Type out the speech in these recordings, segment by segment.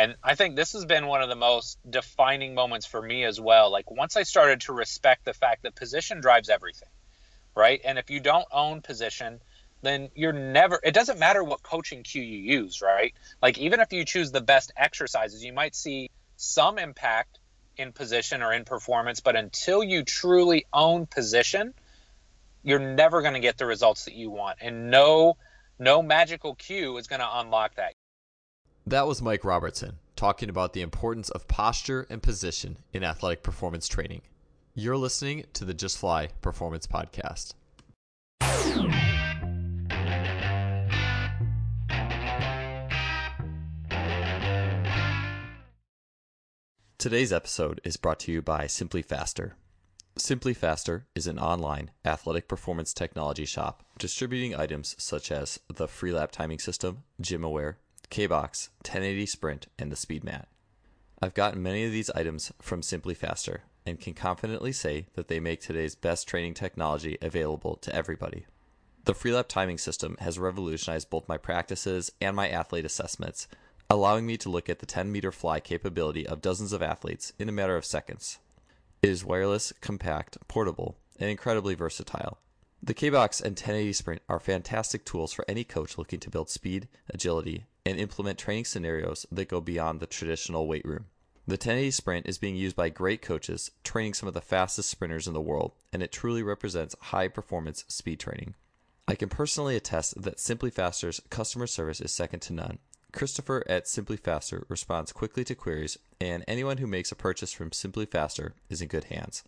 And I think this has been one of the most defining moments for me as well. Like, once I started to respect the fact that position drives everything, right? And if you don't own position, then you're never, it doesn't matter what coaching cue you use, right? Like, even if you choose the best exercises, you might see some impact in position or in performance, but until you truly own position, you're never going to get the results that you want. And no magical cue is going to unlock that. That was Mike Robertson talking about the importance of posture and position in athletic performance training. You're listening to the Just Fly Performance Podcast. Today's episode is brought to you by Simply Faster. Simply Faster is an online athletic performance technology shop distributing items such as the FreeLap Timing System, GymAware, K-Box, 1080 Sprint, and the Speedmat. I've gotten many of these items from Simply Faster and can confidently say that they make today's best training technology available to everybody. The FreeLap Timing System has revolutionized both my practices and my athlete assessments, allowing me to look at the 10-meter fly capability of dozens of athletes in a matter of seconds. It is wireless, compact, portable, and incredibly versatile. The K-Box and 1080 Sprint are fantastic tools for any coach looking to build speed, agility, and implement training scenarios that go beyond the traditional weight room. The 1080 Sprint is being used by great coaches training some of the fastest sprinters in the world, and it truly represents high-performance speed training. I can personally attest that Simply Faster's customer service is second to none. Christopher at Simply Faster responds quickly to queries, and anyone who makes a purchase from Simply Faster is in good hands.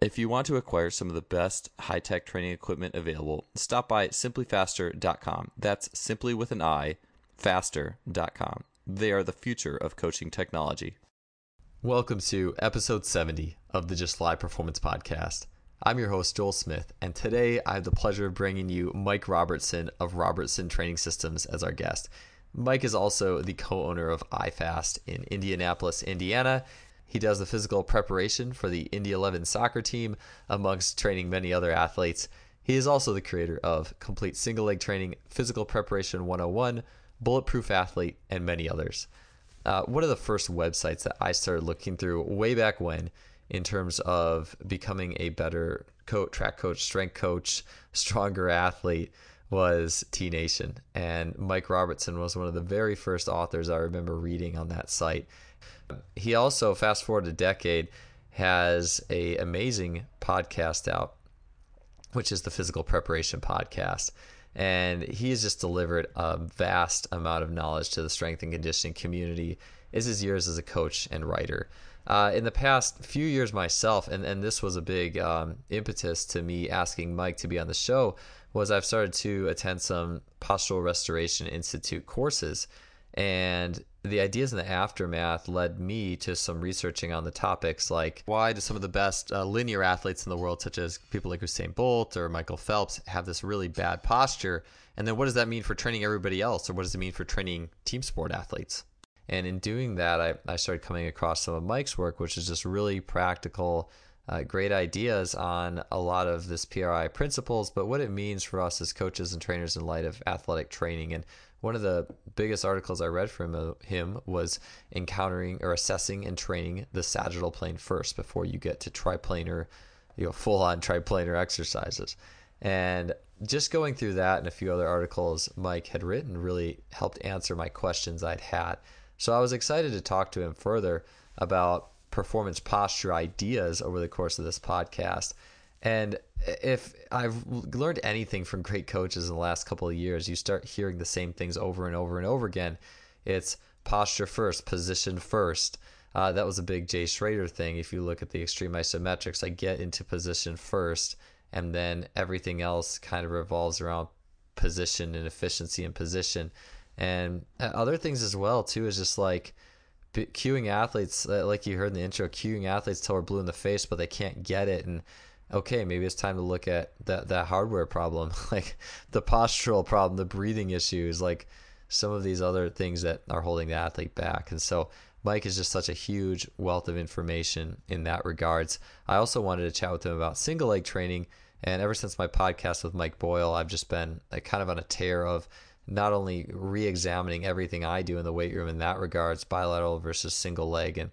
If you want to acquire some of the best high-tech training equipment available, stop by simplyfaster.com. That's simply with an I, faster.com. They are the future of coaching technology. Welcome to episode 70 of the Just Fly Performance Podcast. I'm your host, Joel Smith, and today I have the pleasure of bringing you Mike Robertson of Robertson Training Systems as our guest. Mike is also the co-owner of IFAST in Indianapolis, Indiana. He does the physical preparation for the Indy 11 soccer team, amongst training many other athletes. He is also the creator of Complete Single Leg Training, Physical Preparation 101, Bulletproof Athlete, and many others. One of the first websites that I started looking through way back when, in terms of becoming a better track coach, strength coach, stronger athlete, was T Nation, and Mike Robertson was one of the very first authors I remember reading on that site. He also, fast forward a decade, has an amazing podcast out, which is the Physical Preparation Podcast, and he has just delivered a vast amount of knowledge to the strength and conditioning community as his years as a coach and writer. In the past few years myself, and this was a big impetus to me asking Mike to be on the show, was I've started to attend some Postural Restoration Institute courses. And the ideas in the aftermath led me to some researching on the topics like, why do some of the best linear athletes in the world, such as people like Usain Bolt or Michael Phelps, have this really bad posture? And then what does that mean for training everybody else? Or what does it mean for training team sport athletes? And in doing that, I started coming across some of Mike's work, which is just really practical, great ideas on a lot of this PRI principles, but what it means for us as coaches and trainers in light of athletic training. And one of the biggest articles I read from him was encountering or assessing and training the sagittal plane first before you get to triplanar, full-on triplanar exercises. And just going through that and a few other articles Mike had written really helped answer my questions I'd had. So I was excited to talk to him further about performance posture ideas over the course of this podcast. And if I've learned anything from great coaches in the last couple of years, you start hearing the same things over and over and over again. It's posture first, position first. That was a big Jay Schrader thing. If you look at the extreme isometrics, I get into position first, and then everything else kind of revolves around position and efficiency and position. And other things as well, too, is just like cueing athletes, like you heard in the intro, cueing athletes till we're blue in the face, but they can't get it. And okay, maybe it's time to look at that hardware problem, like the postural problem, the breathing issues, like some of these other things that are holding the athlete back. And so Mike is just such a huge wealth of information in that regards. I also wanted to chat with him about single leg training. And ever since my podcast with Mike Boyle, I've just been kind of on a tear of not only re-examining everything I do in the weight room in that regards, bilateral versus single leg, and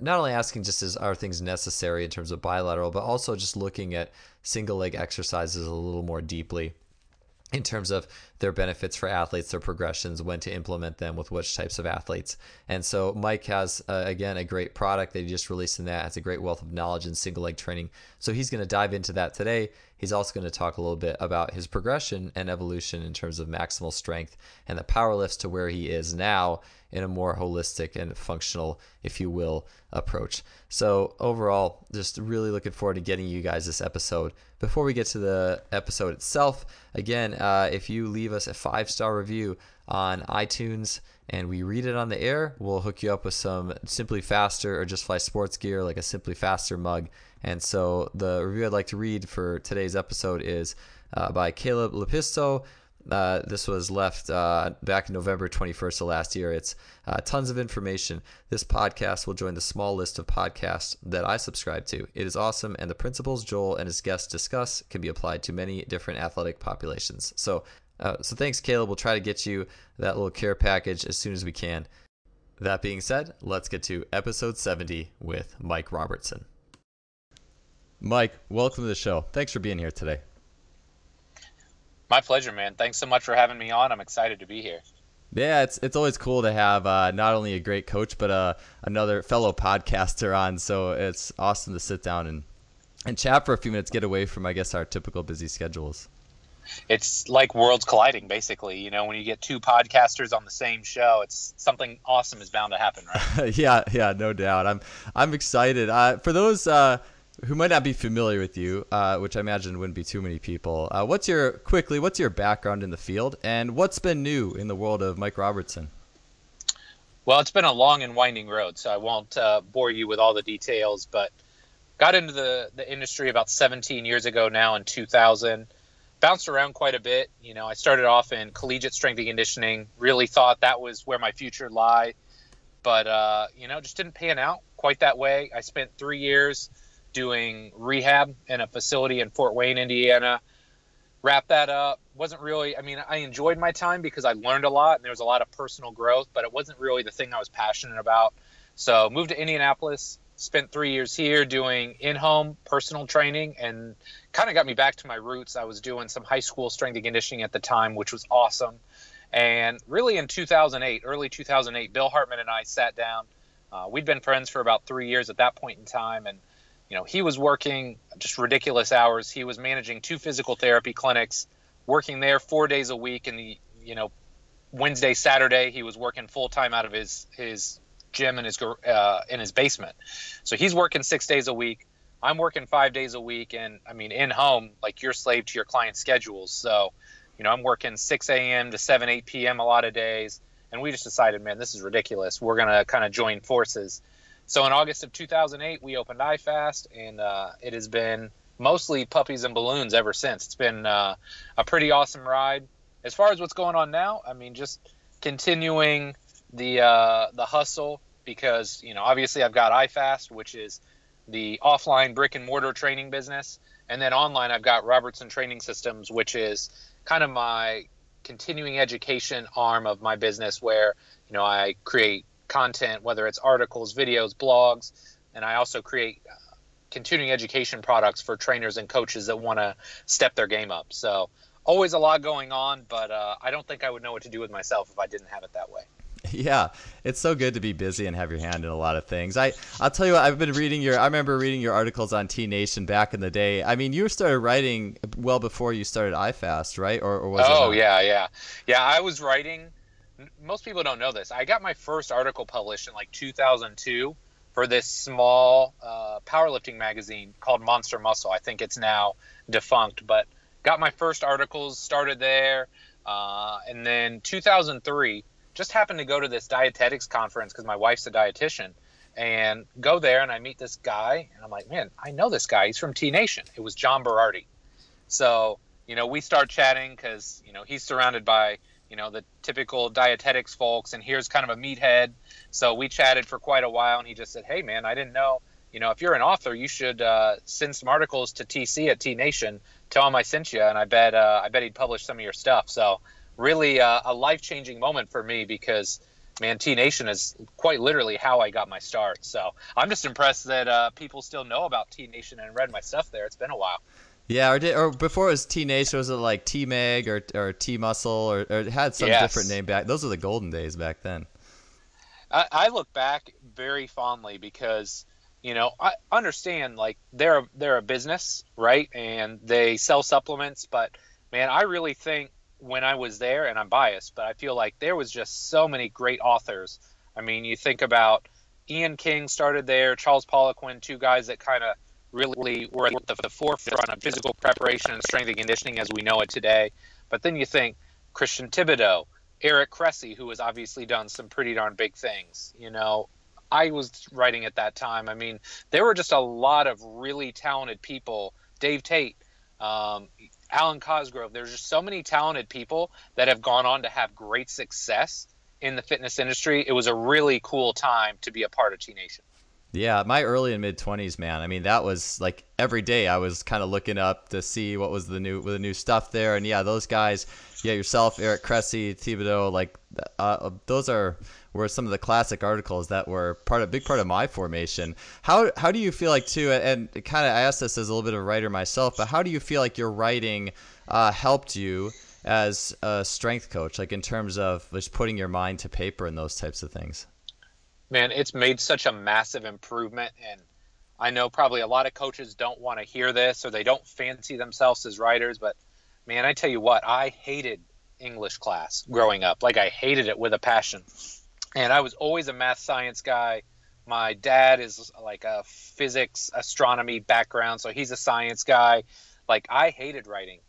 not only asking just are things necessary in terms of bilateral, but also just looking at single leg exercises a little more deeply in terms of their benefits for athletes, their progressions, when to implement them with which types of athletes. And so Mike has, again, a great product that he just released in that, has a great wealth of knowledge in single leg training. So he's going to dive into that today. He's also going to talk a little bit about his progression and evolution in terms of maximal strength and the power lifts to where he is now in a more holistic and functional, if you will, approach. So overall, just really looking forward to getting you guys this episode. Before we get to the episode itself, again, if you leave us a 5-star review on iTunes and we read it on the air, we'll hook you up with some Simply Faster or Just Fly sports gear, like a Simply Faster mug. And so the review I'd like to read for today's episode is by Caleb Lepisto. This was left back in November 21st of last year. It's tons of information. This podcast will join the small list of podcasts that I subscribe to. It is awesome, and the principles Joel and his guests discuss can be applied to many different athletic populations. So thanks, Caleb. We'll try to get you that little care package as soon as we can. That being said, let's get to episode 70 with Mike Robertson. Mike, welcome to the show. Thanks for being here today. My pleasure, man. Thanks so much for having me on. I'm excited to be here. Yeah, it's always cool to have not only a great coach, but another fellow podcaster on. So it's awesome to sit down and chat for a few minutes, get away from, I guess, our typical busy schedules. It's like worlds colliding, basically. You know, when you get two podcasters on the same show, it's something awesome is bound to happen, right? yeah, no doubt. I'm excited. For those who might not be familiar with you, which I imagine wouldn't be too many people, what's your background in the field, and what's been new in the world of Mike Robertson? Well, it's been a long and winding road, so I won't bore you with all the details, but got into the industry about 17 years ago now in 2000. Bounced around quite a bit. You know, I started off in collegiate strength and conditioning, really thought that was where my future lay, but, just didn't pan out quite that way. I spent 3 years doing rehab in a facility in Fort Wayne, Indiana, wrapped that up. I enjoyed my time because I learned a lot and there was a lot of personal growth, but it wasn't really the thing I was passionate about. So moved to Indianapolis, spent 3 years here doing in-home personal training, and kind of got me back to my roots. I was doing some high school strength and conditioning at the time, which was awesome. And really in 2008, early 2008, Bill Hartman and I sat down. We'd been friends for about 3 years at that point in time. And, you know, he was working just ridiculous hours. He was managing 2 physical therapy clinics, working there 4 days a week. And, Wednesday, Saturday, he was working full time out of his gym in his basement. So he's working 6 days a week. I'm working 5 days a week, and in home, like, you're slave to your client's schedules. So, I'm working 6 a.m. to 7, 8 p.m. a lot of days, and we just decided, man, this is ridiculous. We're going to kind of join forces. So in August of 2008, we opened IFAST, and it has been mostly puppies and balloons ever since. It's been a pretty awesome ride. As far as what's going on now, just continuing the hustle, because, obviously I've got IFAST, which is the offline brick and mortar training business. And then online, I've got Robertson Training Systems, which is kind of my continuing education arm of my business, where, I create content, whether it's articles, videos, blogs, and I also create continuing education products for trainers and coaches that want to step their game up. So always a lot going on, but I don't think I would know what to do with myself if I didn't have it that way. Yeah, it's so good to be busy and have your hand in a lot of things. I'll tell you what, I remember reading your articles on T Nation back in the day. You started writing well before you started IFAST, right? Or was it? Oh, yeah. I was writing. Most people don't know this. I got my first article published in like 2002 for this small powerlifting magazine called Monster Muscle. I think it's now defunct, but got my first articles started there, and then 2003. Just happened to go to this dietetics conference because my wife's a dietitian, and go there, and I meet this guy, and I'm like, man, I know this guy. He's from T Nation. It was John Berardi. So, we start chatting because, he's surrounded by, the typical dietetics folks, and here's kind of a meathead. So we chatted for quite a while, and he just said, hey, man, I didn't know, if you're an author, you should send some articles to TC at T Nation. Tell him I sent you, and I bet he'd publish some of your stuff. So really a life-changing moment for me because, man, T Nation is quite literally how I got my start. So I'm just impressed that people still know about T Nation and read my stuff there. It's been a while. Yeah, or before it was T Nation, was it like T Mag or T Muscle, or it had some different name back? Those are the golden days back then. I look back very fondly because, you know, I understand, like, they're a business, right? And they sell supplements, but man, I really think when I was there, and I'm biased, but I feel like there was just so many great authors. I mean, you think about Ian King started there, Charles Poliquin, two guys that kind of really were at the forefront of physical preparation and strength and conditioning as we know it today. But then you think Christian Thibodeau, Eric Cressey, who has obviously done some pretty darn big things. You know, I was writing at that time. I mean, there were just a lot of really talented people. Dave Tate, Alan Cosgrove. There's just so many talented people that have gone on to have great success in the fitness industry. It was a really cool time to be a part of T Nation. Yeah, my early and mid-20s, man. I mean, that was like every day I was kind of looking up to see what was the new stuff there. And yeah, those guys, yeah, yourself, Eric Cressey, Thibodeau, like those were some of the classic articles that were a big part of my formation. How do you feel like, too, and kind of I asked this as a little bit of a writer myself, but how do you feel like your writing helped you as a strength coach, like in terms of just putting your mind to paper and those types of things? Man, it's made such a massive improvement, and I know probably a lot of coaches don't want to hear this or they don't fancy themselves as writers, but man, I tell you what, I hated English class growing up. Like, I hated it with a passion. And I was always a math science guy. My dad is like a physics, astronomy background, so he's a science guy. Like, I hated writing,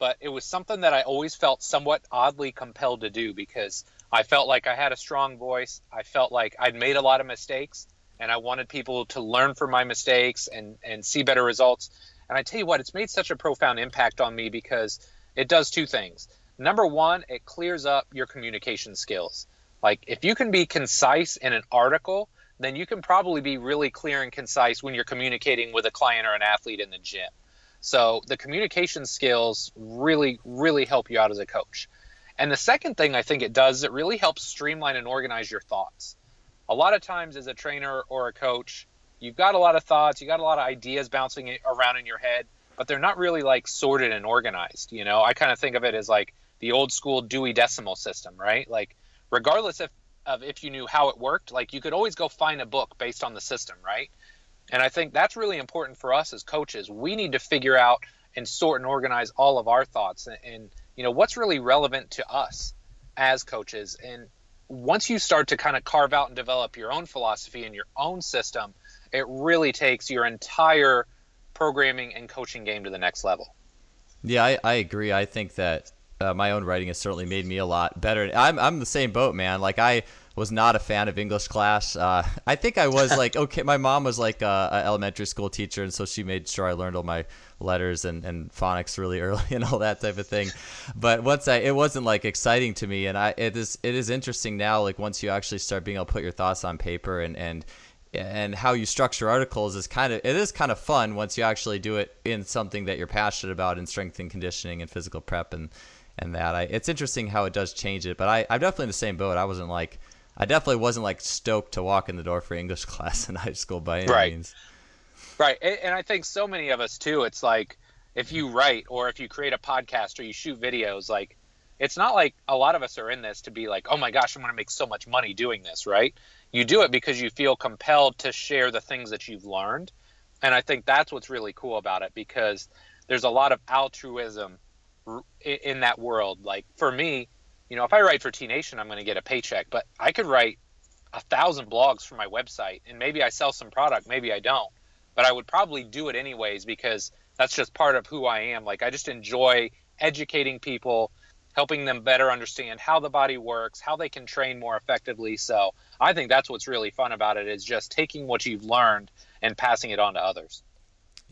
but it was something that I always felt somewhat oddly compelled to do because I felt like I had a strong voice. I felt like I'd made a lot of mistakes, and I wanted people to learn from my mistakes and see better results. And I tell you what, it's made such a profound impact on me because it does two things. Number one, it clears up your communication skills. Like, if you can be concise in an article, then you can probably be really clear and concise when you're communicating with a client or an athlete in the gym. So the communication skills really, really help you out as a coach. And the second thing I think it does is it really helps streamline and organize your thoughts. A lot of times as a trainer or a coach, you've got a lot of thoughts, you've got a lot of ideas bouncing around in your head, but they're not really like sorted and organized. You know, I kind of think of it as like the old school Dewey Decimal System, right? Like, regardless if you knew how it worked, like, you could always go find a book based on the system, right? And I think that's really important for us as coaches. We need to figure out and sort and organize all of our thoughts and you know, what's really relevant to us as coaches. And once you start to kind of carve out and develop your own philosophy and your own system, it really takes your entire programming and coaching game to the next level. Yeah, I agree. I think that my own writing has certainly made me a lot better. I'm the same boat, man. Like, I was not a fan of English class. I think I was like, okay, my mom was like a elementary school teacher, and so she made sure I learned all my letters and phonics really early and all that type of thing. But it wasn't like exciting to me. And it is interesting now, like, once you actually start being able to put your thoughts on paper and how you structure articles is kind of fun once you actually do it in something that you're passionate about, in strength and conditioning and physical prep and that. It's interesting how it does change it, but I'm definitely in the same boat. I definitely wasn't stoked to walk in the door for English class in high school by any means. Right. And I think so many of us too, it's like, if you write or if you create a podcast or you shoot videos, like, it's not like a lot of us are in this to be like, oh my gosh, I'm going to make so much money doing this, right? You do it because you feel compelled to share the things that you've learned. And I think that's what's really cool about it, because there's a lot of altruism in that world. Like, for me, you know, if I write for T Nation, I'm going to get a paycheck, but I could write 1,000 blogs for my website, and maybe I sell some product, maybe I don't, but I would probably do it anyways, because that's just part of who I am. Like, I just enjoy educating people, helping them better understand how the body works, how they can train more effectively. So I think that's what's really fun about it, is just taking what you've learned and passing it on to others.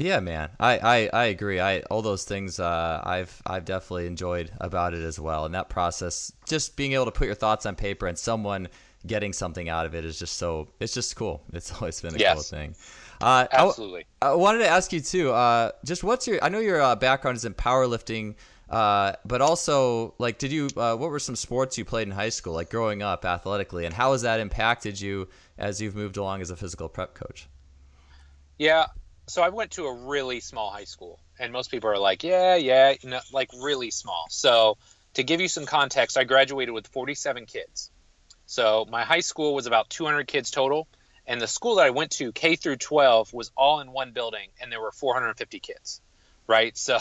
Yeah, man, I agree. All those things I've definitely enjoyed about it as well. And that process, just being able to put your thoughts on paper and someone getting something out of it, is just it's just cool. It's always been a cool thing. Absolutely. I wanted to ask you too, just I know your background is in powerlifting, But also, like, did you what were some sports you played in high school, like growing up athletically, and how has that impacted you as you've moved along as a physical prep coach? Yeah, so I went to a really small high school, and most people are like, yeah, you know, like really small. So to give you some context, I graduated with 47 kids. So my high school was about 200 kids total, and the school that I went to, K through 12, was all in one building, and there were 450 kids, right? So,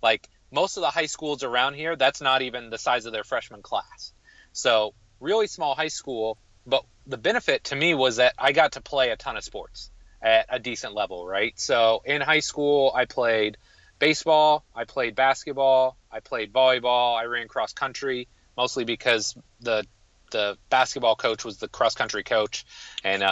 like, most of the high schools around here, that's not even the size of their freshman class. So really small high school, but the benefit to me was that I got to play a ton of sports at a decent level, right? So in high school, I played baseball, I played basketball, I played volleyball, I ran cross country, mostly because the basketball coach was the cross country coach, and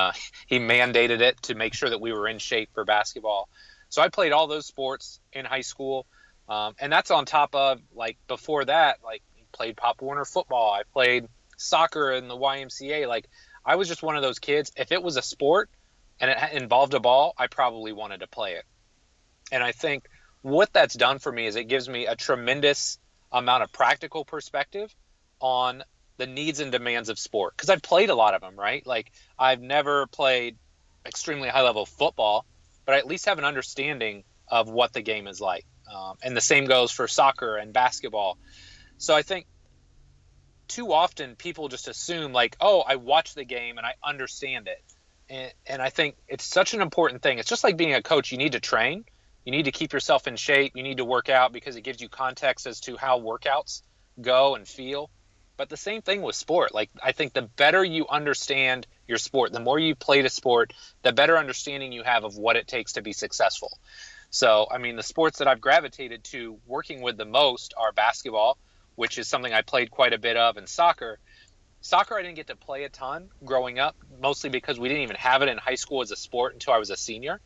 he mandated it to make sure that we were in shape for basketball. So I played all those sports in high school. And that's on top of, like, before that, like, played Pop Warner football. I played soccer in the YMCA. Like, I was just one of those kids. If it was a sport and it involved a ball, I probably wanted to play it. And I think what that's done for me is it gives me a tremendous amount of practical perspective on the needs and demands of sport. Because I've played a lot of them, right? Like, I've never played extremely high-level football, but I at least have an understanding of what the game is like. And the same goes for soccer and basketball. So I think too often people just assume, like, oh, I watch the game and I understand it. And I think it's such an important thing. It's just like being a coach. You need to train. You need to keep yourself in shape. You need to work out because it gives you context as to how workouts go and feel. But the same thing with sport. Like, I think the better you understand your sport, the more you played a sport, the better understanding you have of what it takes to be successful. So, I mean, the sports that I've gravitated to working with the most are basketball, which is something I played quite a bit of, and soccer. Soccer, I didn't get to play a ton growing up, mostly because we didn't even have it in high school as a sport until I was a senior.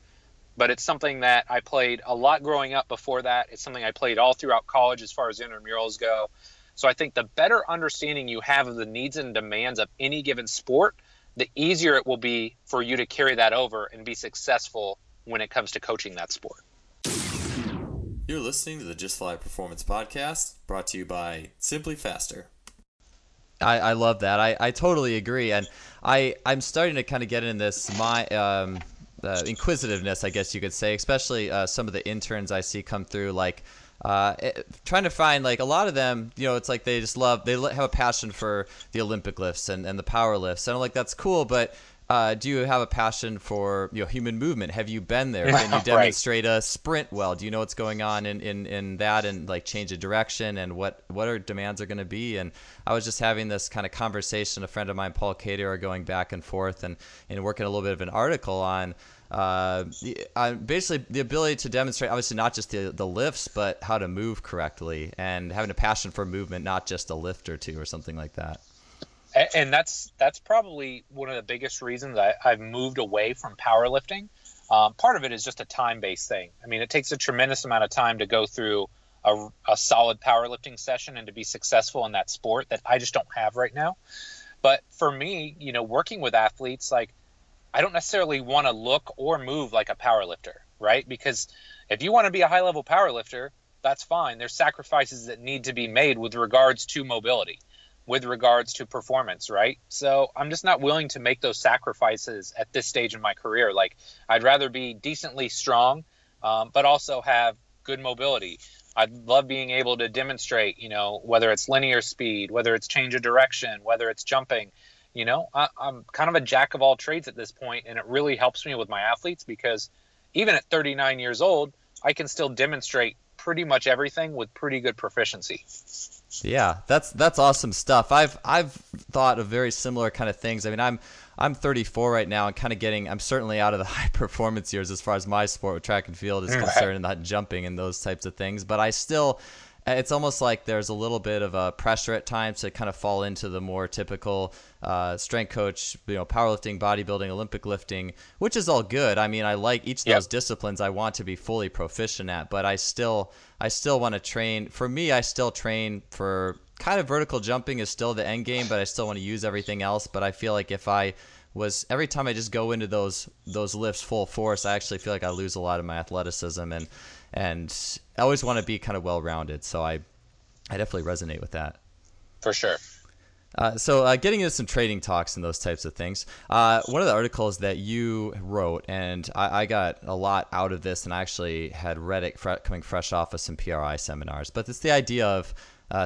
But it's something that I played a lot growing up before that. It's something I played all throughout college as far as intramurals go. So I think the better understanding you have of the needs and demands of any given sport, the easier it will be for you to carry that over and be successful when it comes to coaching that sport. You're listening to the Just Fly Performance Podcast, brought to you by Simply Faster. I love that. I totally agree. And I'm starting to kind of get in this inquisitiveness, I guess you could say, especially some of the interns I see come through, like trying to find, like, a lot of them, you know, it's like they have a passion for the Olympic lifts and the power lifts. And I'm like, that's cool, but do you have a passion for, you know, human movement? Have you been there? Can you demonstrate a sprint well? Do you know what's going on in that, and, like, change of direction and what our demands are going to be? And I was just having this kind of conversation, a friend of mine, Paul Cater, going back and forth and working a little bit of an article on basically the ability to demonstrate, obviously, not just the lifts, but how to move correctly, and having a passion for movement, not just a lift or two or something like that. And that's probably one of the biggest reasons I've moved away from powerlifting. Part of it is just a time-based thing. I mean, it takes a tremendous amount of time to go through a solid powerlifting session and to be successful in that sport that I just don't have right now. But for me, you know, working with athletes, like, I don't necessarily want to look or move like a powerlifter, right? Because if you want to be a high-level powerlifter, that's fine. There's sacrifices that need to be made with regards to mobility, with regards to performance, right? So I'm just not willing to make those sacrifices at this stage in my career. Like, I'd rather be decently strong, but also have good mobility. I'd love being able to demonstrate, you know, whether it's linear speed, whether it's change of direction, whether it's jumping, you know, I'm kind of a jack of all trades at this point, and it really helps me with my athletes, because even at 39 years old, I can still demonstrate pretty much everything with pretty good proficiency. Yeah, that's awesome stuff. I've thought of very similar kind of things. I mean, I'm 34 right now, and kind of I'm certainly out of the high performance years as far as my sport with track and field is concerned, and not jumping and those types of things. But I still, it's almost like there's a little bit of a pressure at times to kind of fall into the more typical strength coach, you know, powerlifting, bodybuilding, Olympic lifting, which is all good. I mean, I like each of those disciplines. I want to be fully proficient at, but I still want to train. For me, I still train for kind of vertical jumping is still the end game, but I still want to use everything else. But I feel like if I was, every time I just go into those lifts full force, I actually feel like I lose a lot of my athleticism, and I always want to be kind of well-rounded. So I I definitely resonate with that. For sure. So getting into some training talks and those types of things, one of the articles that you wrote, and I got a lot out of this, and I actually had read it coming fresh off of some PRI seminars, but it's the idea of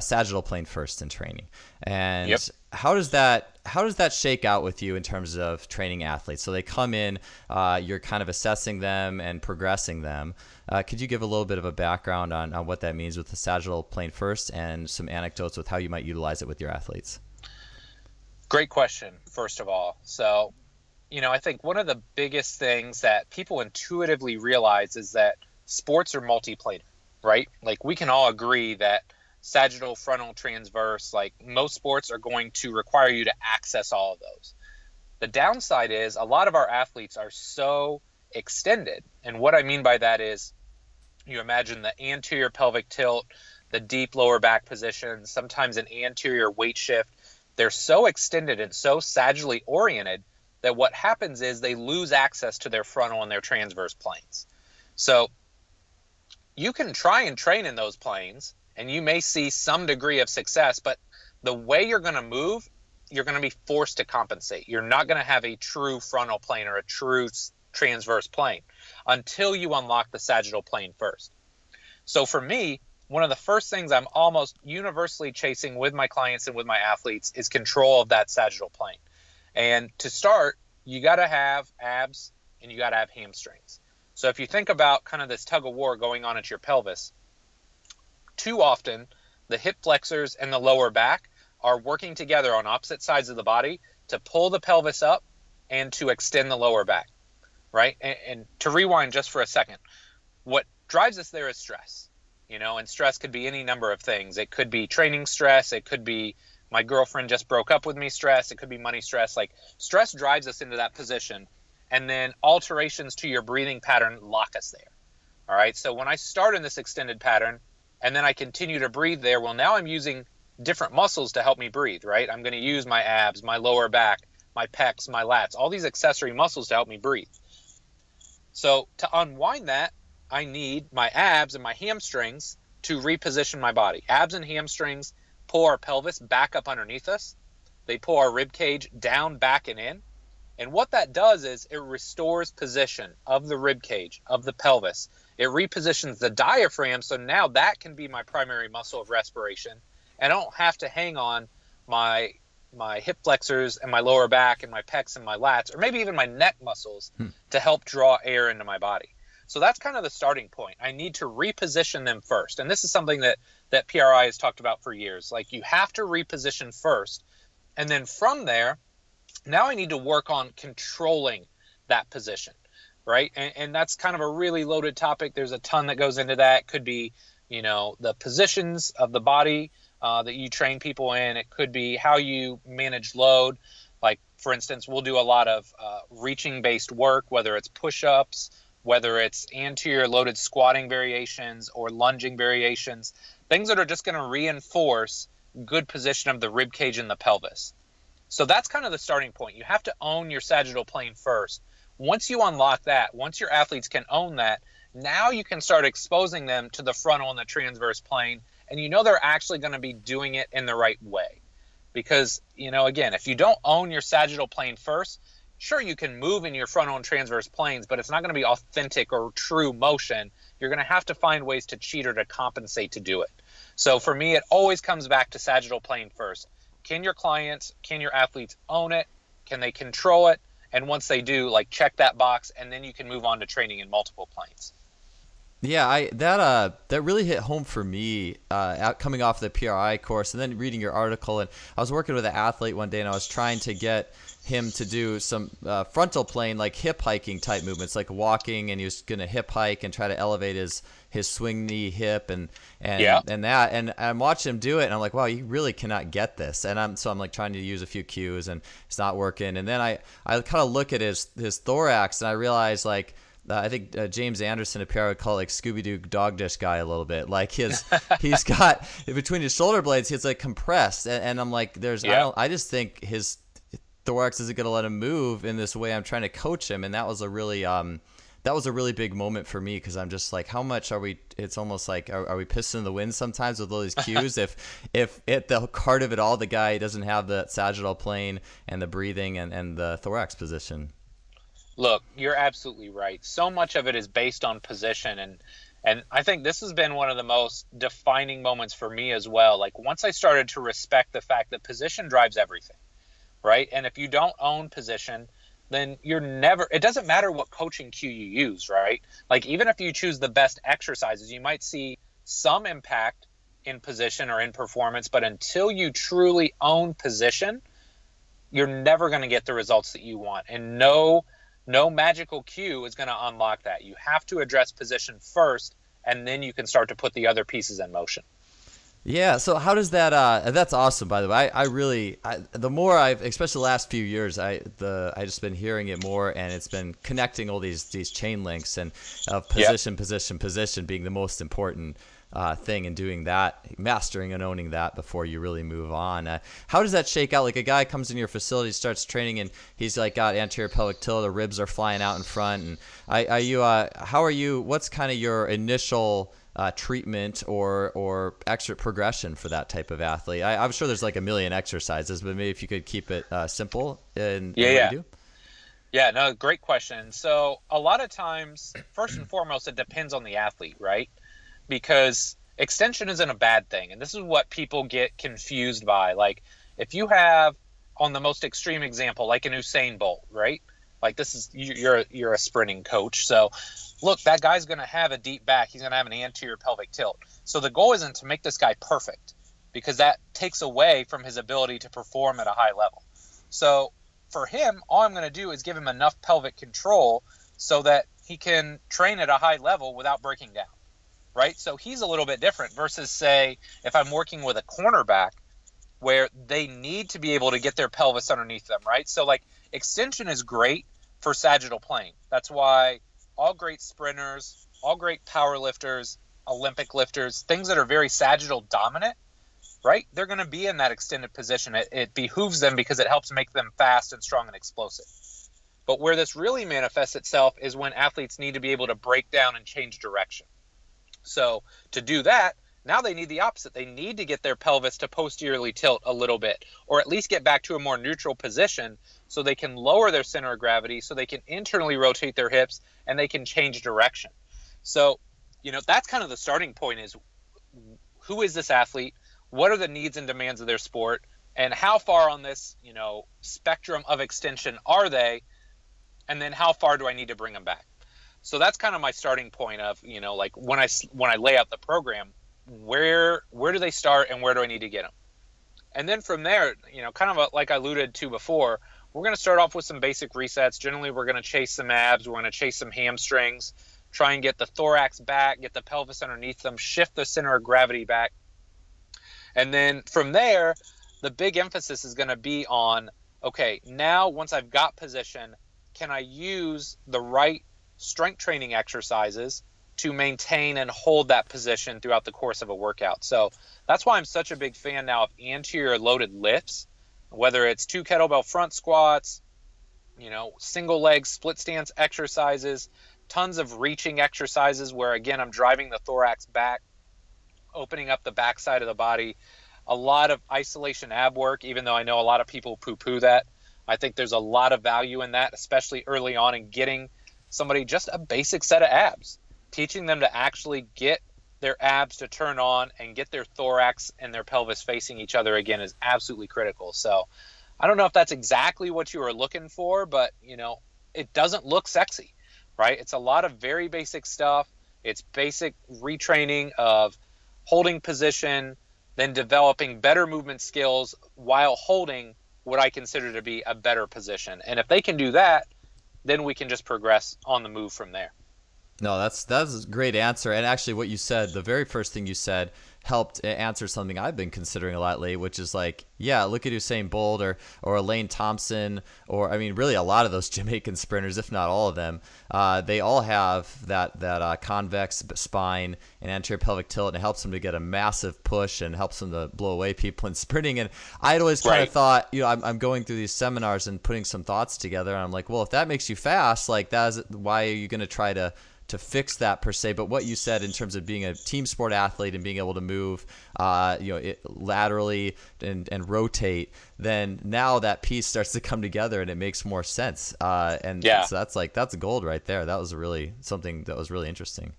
sagittal plane first in training. And yep. How does that shake out with you in terms of training athletes? So they come in, you're kind of assessing them and progressing them. Could you give a little bit of a background on what that means with the sagittal plane first and some anecdotes with how you might utilize it with your athletes? Great question, first of all. So, I think one of the biggest things that people intuitively realize is that sports are multiplanar, right? Like, we can all agree that sagittal, frontal, transverse, like most sports are going to require you to access all of those. The downside is a lot of our athletes are so extended. And what I mean by that is, you imagine the anterior pelvic tilt, the deep lower back position, sometimes an anterior weight shift. They're so extended and so sagittally oriented that what happens is they lose access to their frontal and their transverse planes. So you can try and train in those planes, and you may see some degree of success, but the way you're going to move, you're going to be forced to compensate. You're not going to have a true frontal plane or a true transverse plane until you unlock the sagittal plane first. So for me, one of the first things I'm almost universally chasing with my clients and with my athletes is control of that sagittal plane. And to start, you got to have abs and you got to have hamstrings. So if you think about kind of this tug of war going on at your pelvis, too often, the hip flexors and the lower back are working together on opposite sides of the body to pull the pelvis up and to extend the lower back, right? And to rewind just for a second, what drives us there is stress, and stress could be any number of things. It could be training stress. It could be my girlfriend just broke up with me stress. It could be money stress. Like, stress drives us into that position, and then alterations to your breathing pattern lock us there, all right? So when I start in this extended pattern, and then I continue to breathe there, well, now I'm using different muscles to help me breathe, right? I'm going to use my abs, my lower back, my pecs, my lats, all these accessory muscles to help me breathe. So to unwind that, I need my abs and my hamstrings to reposition my body. Abs and hamstrings pull our pelvis back up underneath us. They pull our rib cage down, back, and in. And what that does is it restores position of the rib cage, of the pelvis. It repositions the diaphragm, so now that can be my primary muscle of respiration. And I don't have to hang on my hip flexors and my lower back and my pecs and my lats, or maybe even my neck muscles to help draw air into my body. So that's kind of the starting point. I need to reposition them first. And this is something that PRI has talked about for years. Like, you have to reposition first. And then from there, now I need to work on controlling that position. Right. And that's kind of a really loaded topic. There's a ton that goes into that. It could be, the positions of the body that you train people in. It could be how you manage load. Like, for instance, we'll do a lot of reaching based work, whether it's push ups, whether it's anterior loaded squatting variations or lunging variations, things that are just going to reinforce good position of the rib cage and the pelvis. So that's kind of the starting point. You have to own your sagittal plane first. Once you unlock that, once your athletes can own that, now you can start exposing them to the frontal and the transverse plane, and they're actually going to be doing it in the right way. Because, again, if you don't own your sagittal plane first, sure, you can move in your frontal and transverse planes, but it's not going to be authentic or true motion. You're going to have to find ways to cheat or to compensate to do it. So for me, it always comes back to sagittal plane first. Can your clients, can your athletes own it? Can they control it? And once they do, like, check that box, and then you can move on to training in multiple planes. Yeah, that really hit home for me coming off the PRI course and then reading your article. And I was working with an athlete one day, and I was trying to get him to do some frontal plane, like hip hiking type movements, like walking, and he was going to hip hike and try to elevate his swing knee hip and I'm watching him do it, and I'm like, wow, you really cannot get this. And I'm like trying to use a few cues, and it's not working. And then I kind of look at his thorax, and I realize, like, I think James Anderson up here I would call, like, Scooby-Doo dog dish guy a little bit. Like, he's got between his shoulder blades, he's like compressed, and I'm like, I just think his thorax isn't going to let him move in this way I'm trying to coach him. And that was a really that was a really big moment for me, because I'm just like, how much are we, it's almost like, are we pissed in the wind sometimes with all these cues? if at the heart of it all, the guy doesn't have that sagittal plane and the breathing and the thorax position. Look, you're absolutely right. So much of it is based on position. And I think this has been one of the most defining moments for me as well. Like, once I started to respect the fact that position drives everything, right? And if you don't own position, then you're never, it doesn't matter what coaching cue you use, right? Like, even if you choose the best exercises, you might see some impact in position or in performance, but until you truly own position, you're never going to get the results that you want. And no magical cue is going to unlock that. You have to address position first, and then you can start to put the other pieces in motion. Yeah. So how does that, that's awesome, by the way. I really, the more I've, especially the last few years, I just been hearing it more, and it's been connecting all these chain links and of position, yep. position being the most important thing, and doing that, mastering and owning that before you really move on. How does that shake out? Like, a guy comes in your facility, starts training, and he's like got anterior pelvic tilt, the ribs are flying out in front. And what's kind of your initial treatment or extra progression for that type of athlete? I'm sure there's like a million exercises, but maybe if you could keep it simple and what you do. Yeah, no, great question. So a lot of times, first and foremost, it depends on the athlete, right? Because extension isn't a bad thing. And this is what people get confused by. Like, if you have, on the most extreme example, like an Usain Bolt, right? Like, this is, you're a sprinting coach. So look, that guy's going to have a deep back. He's going to have an anterior pelvic tilt. So the goal isn't to make this guy perfect, because that takes away from his ability to perform at a high level. So for him, all I'm going to do is give him enough pelvic control so that he can train at a high level without breaking down, right? So he's a little bit different versus, say, if I'm working with a cornerback where they need to be able to get their pelvis underneath them, right? So, like, extension is great for sagittal plane. That's why all great sprinters, all great power lifters, Olympic lifters, things that are very sagittal dominant, right? They're going to be in that extended position. It behooves them because it helps make them fast and strong and explosive. But where this really manifests itself is when athletes need to be able to break down and change direction. So to do that, now they need the opposite. They need to get their pelvis to posteriorly tilt a little bit, or at least get back to a more neutral position, so they can lower their center of gravity, so they can internally rotate their hips, and they can change direction. So, you know, that's kind of the starting point, is who is this athlete? What are the needs and demands of their sport? And how far on this, you know, spectrum of extension are they? And then how far do I need to bring them back? So that's kind of my starting point of, you know, like, when I lay out the program, where do they start and where do I need to get them? And then from there, you know, kind of like I alluded to before, we're going to start off with some basic resets. Generally, we're going to chase some abs. We're going to chase some hamstrings, try and get the thorax back, get the pelvis underneath them, shift the center of gravity back. And then from there, the big emphasis is going to be on, okay, now once I've got position, can I use the right strength training exercises to maintain and hold that position throughout the course of a workout? So that's why I'm such a big fan now of anterior loaded lifts, whether it's two kettlebell front squats, you know, single leg split stance exercises, tons of reaching exercises where, again, I'm driving the thorax back, opening up the backside of the body, a lot of isolation ab work, even though I know a lot of people poo-poo that. I think there's a lot of value in that, especially early on in getting somebody just a basic set of abs, teaching them to actually get their abs to turn on and get their thorax and their pelvis facing each other again is absolutely critical. So I don't know if that's exactly what you were looking for, but, you know, it doesn't look sexy, right? It's a lot of very basic stuff. It's basic retraining of holding position, then developing better movement skills while holding what I consider to be a better position. And if they can do that, then we can just progress on the move from there. No, that's a great answer. And actually what you said, the very first thing you said helped answer something I've been considering a lot lately, which is like, yeah, look at Usain Bolt or Elaine Thompson, or I mean, really a lot of those Jamaican sprinters, if not all of them, they all have that convex spine and anterior pelvic tilt, and it helps them to get a massive push and helps them to blow away people in sprinting. And I'd always kind of thought, you know, I'm going through these seminars and putting some thoughts together, and I'm like, well, if that makes you fast, like that is, why are you going to try to fix that per se? But what you said in terms of being a team sport athlete and being able to move, laterally and rotate, then now that piece starts to come together and it makes more sense. So that's gold right there. That was really something that was really interesting.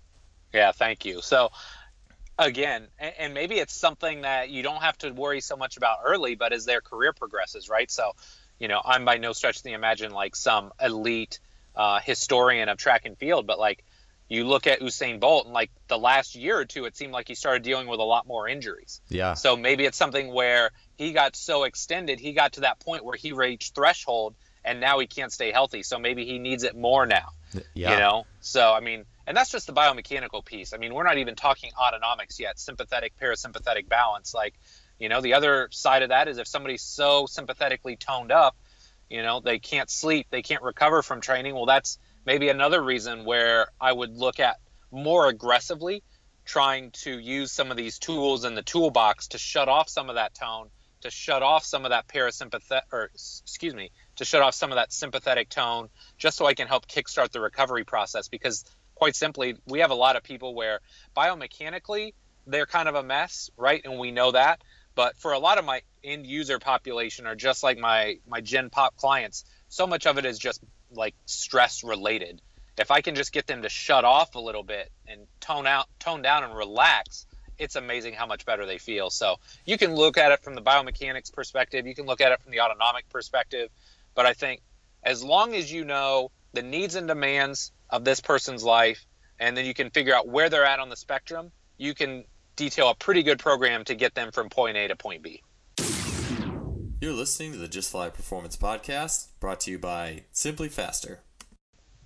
Yeah, thank you. So again, and maybe it's something that you don't have to worry so much about early, but as their career progresses, right? So, you know, I'm by no stretch of the imagination like some elite historian of track and field, but like, you look at Usain Bolt, and like the last year or two, it seemed like he started dealing with a lot more injuries. Yeah. So maybe it's something where he got so extended, he got to that point where he reached threshold, and now he can't stay healthy. So maybe he needs it more now. Yeah. You know. So I mean, and that's just the biomechanical piece. I mean, we're not even talking autonomics yet, sympathetic, parasympathetic balance. Like, you know, the other side of that is if somebody's so sympathetically toned up, you know, they can't sleep, they can't recover from training. Well, that's maybe another reason where I would look at more aggressively trying to use some of these tools in the toolbox to shut off some of that tone, to shut off some of that to shut off some of that sympathetic tone, just so I can help kickstart the recovery process. Because quite simply, we have a lot of people where biomechanically, they're kind of a mess, right? And we know that. But for a lot of my end user population, or just like my Gen Pop clients, so much of it is just like stress related. If I can just get them to shut off a little bit and tone down and relax, it's amazing how much better they feel. So you can look at it from the biomechanics perspective, you can look at it from the autonomic perspective, but I think as long as you know the needs and demands of this person's life, and then you can figure out where they're at on the spectrum, you can detail a pretty good program to get them from point A to point B. You're listening to the Just Fly Performance Podcast, brought to you by Simply Faster.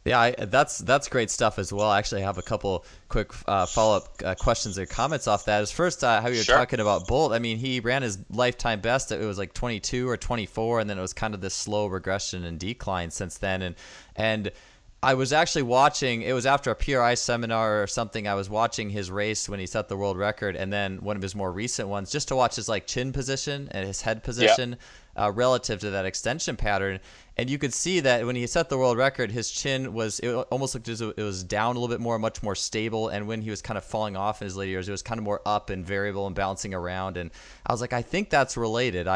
Yeah, that's great stuff as well. I actually have a couple quick follow-up questions or comments off that. As first, how you were talking about Bolt. I mean, he ran his lifetime best. It was like 22 or 24, and then it was kind of this slow regression and decline since then. And I was actually watching, it was after a PRI seminar or something, I was watching his race when he set the world record, and then one of his more recent ones, just to watch his like chin position and his head position relative to that extension pattern. And you could see that when he set the world record, his chin was, it almost looked as it was down a little bit more, much more stable. And when he was kind of falling off in his later years, it was kind of more up and variable and bouncing around. And I was like, I think that's related.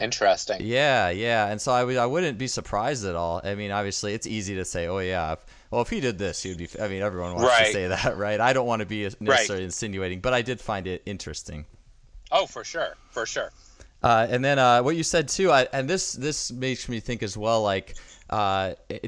Interesting. Yeah. And so I wouldn't be surprised at all. I mean, obviously it's easy to say, oh yeah, if he did this, he'd be, I mean, everyone wants to say that, right? I don't want to be necessarily insinuating, but I did find it interesting. Oh, for sure. And then what you said too, and this makes me think as well, like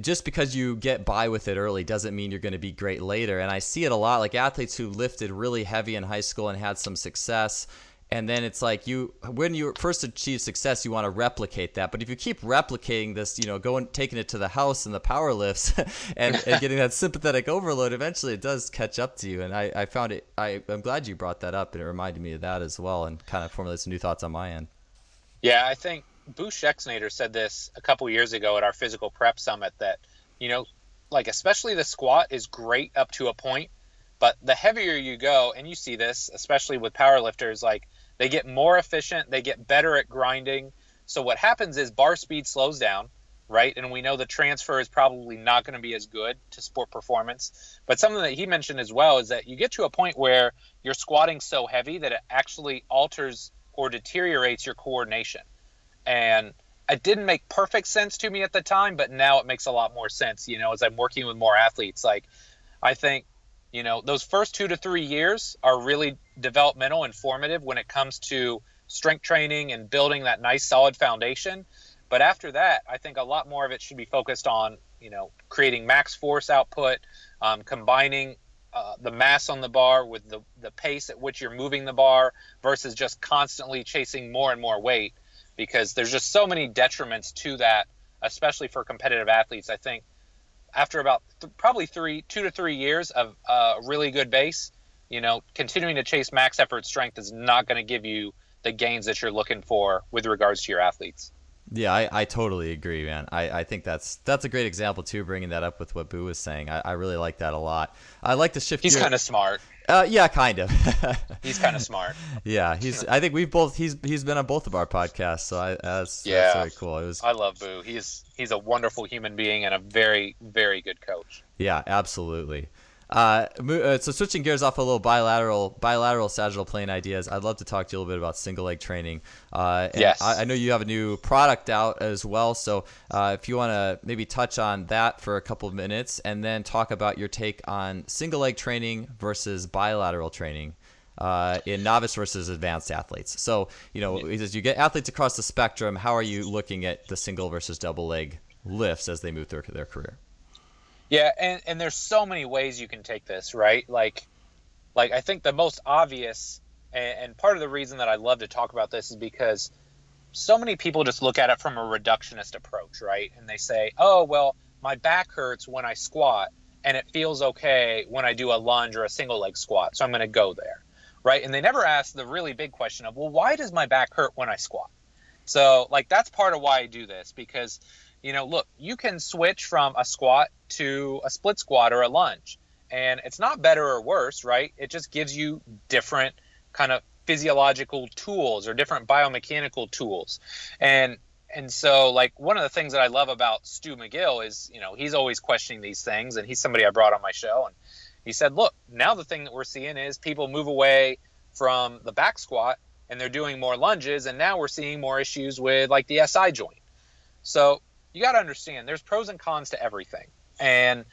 just because you get by with it early doesn't mean you're going to be great later. And I see it a lot, like athletes who lifted really heavy in high school and had some success. And then it's like when you first achieve success, you want to replicate that. But if you keep replicating this, you know, taking it to the house and the power lifts and getting that sympathetic overload, eventually it does catch up to you. And I found it, I'm glad you brought that up, and it reminded me of that as well, and kind of formulated some new thoughts on my end. Yeah, I think Boo Schexnader said this a couple years ago at our physical prep summit that, you know, like especially the squat is great up to a point, but the heavier you go, and you see this, especially with powerlifters, like they get more efficient, they get better at grinding. So what happens is bar speed slows down, right? And we know the transfer is probably not going to be as good to sport performance. But something that he mentioned as well is that you get to a point where you're squatting so heavy that it actually alters or deteriorates your coordination. And it didn't make perfect sense to me at the time, but now it makes a lot more sense, you know, as I'm working with more athletes. Like, I think, you know, those first 2 to 3 years are really developmental and formative when it comes to strength training and building that nice solid foundation. But after that, I think a lot more of it should be focused on, you know, creating max force output, combining the mass on the bar with the pace at which you're moving the bar, versus just constantly chasing more and more weight, because there's just so many detriments to that, especially for competitive athletes. I think after about probably 2 to 3 years of a really good base, You know, continuing to chase max effort strength is not going to give you the gains that you're looking for with regards to your athletes. Yeah, I totally agree, man. I think that's a great example, too, bringing that up with what Boo was saying. I really like that a lot. I like to shift. He's kind of smart. Yeah, kind of. He's kind of smart. Yeah, I think we've both. He's been on both of our podcasts, so that's really cool. I love Boo. He's a wonderful human being and a very, very good coach. Yeah, absolutely. So switching gears off a little bilateral sagittal plane ideas, I'd love to talk to you a little bit about single leg training. Yes. I know you have a new product out as well. So if you want to maybe touch on that for a couple of minutes and then talk about your take on single leg training versus bilateral training in novice versus advanced athletes. So, you know, as you get athletes across the spectrum, how are you looking at the single versus double leg lifts as they move through their career? Yeah, and there's so many ways you can take this, right? Like I think the most obvious, and part of the reason that I love to talk about this is because so many people just look at it from a reductionist approach, right? And they say, oh, well, my back hurts when I squat, and it feels okay when I do a lunge or a single leg squat, so I'm going to go there, right? And they never ask the really big question of, well, why does my back hurt when I squat? So, like, that's part of why I do this, because you know, look, you can switch from a squat to a split squat or a lunge, and it's not better or worse, right? It just gives you different kind of physiological tools or different biomechanical tools. And so, like, one of the things that I love about Stu McGill is, you know, he's always questioning these things, and he's somebody I brought on my show, and he said, look, now the thing that we're seeing is people move away from the back squat, and they're doing more lunges, and now we're seeing more issues with, like, the SI joint. So you got to understand there's pros and cons to everything. And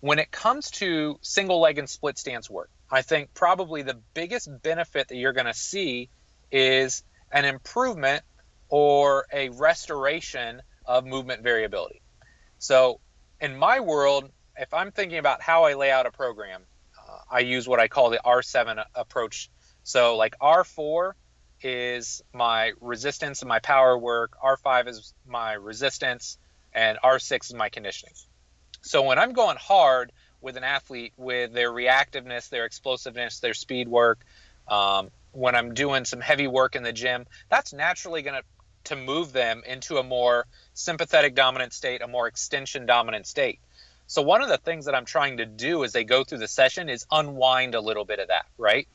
when it comes to single leg and split stance work, I think probably the biggest benefit that you're going to see is an improvement or a restoration of movement variability. So in my world, if I'm thinking about how I lay out a program, I use what I call the R7 approach. So like R4 is my resistance and my power work, R5 is my resistance, and R6 is my conditioning. So when I'm going hard with an athlete with their reactiveness, their explosiveness, their speed work, when I'm doing some heavy work in the gym, that's naturally going to move them into a more sympathetic dominant state, a more extension dominant state. So one of the things that I'm trying to do as they go through the session is unwind a little bit of that, right?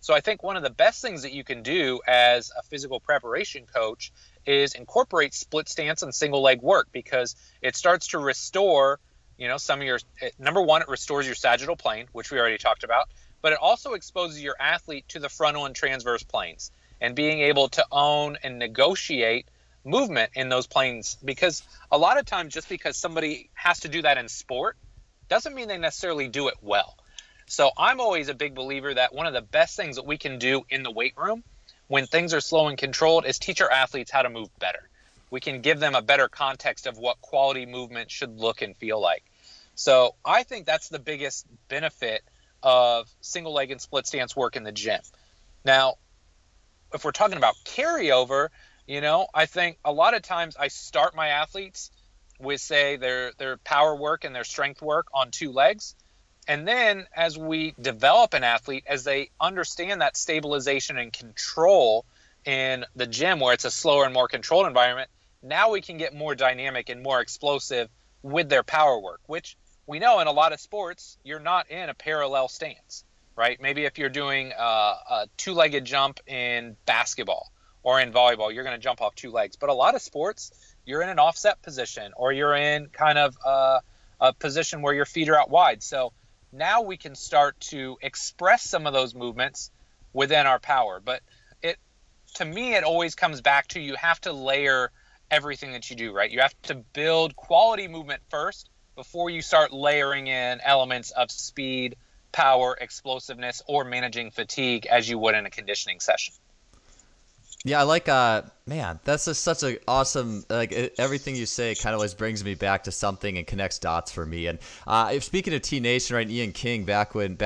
So I think one of the best things that you can do as a physical preparation coach is incorporate split stance and single leg work, because it starts to restore, you know, some of your, number one, it restores your sagittal plane, which we already talked about, but it also exposes your athlete to the frontal and transverse planes and being able to own and negotiate movement in those planes. Because a lot of times, just because somebody has to do that in sport doesn't mean they necessarily do it well. So I'm always a big believer that one of the best things that we can do in the weight room when things are slow and controlled is teach our athletes how to move better. We can give them a better context of what quality movement should look and feel like. So I think that's the biggest benefit of single leg and split stance work in the gym. Now, if we're talking about carryover, you know, I think a lot of times I start my athletes with, say, their power work and their strength work on two legs. And then as we develop an athlete, as they understand that stabilization and control in the gym where it's a slower and more controlled environment, now we can get more dynamic and more explosive with their power work, which we know in a lot of sports, you're not in a parallel stance, right? Maybe if you're doing a two-legged jump in basketball or in volleyball, you're going to jump off two legs. But a lot of sports, you're in an offset position or you're in kind of a position where your feet are out wide. So now we can start to express some of those movements within our power. But it, to me, it always comes back to you have to layer everything that you do, right? You have to build quality movement first before you start layering in elements of speed, power, explosiveness, or managing fatigue as you would in a conditioning session. Yeah, I like, man, that's just such an awesome, like, everything you say kind of always brings me back to something and connects dots for me. And speaking of T Nation, right, Ian King back in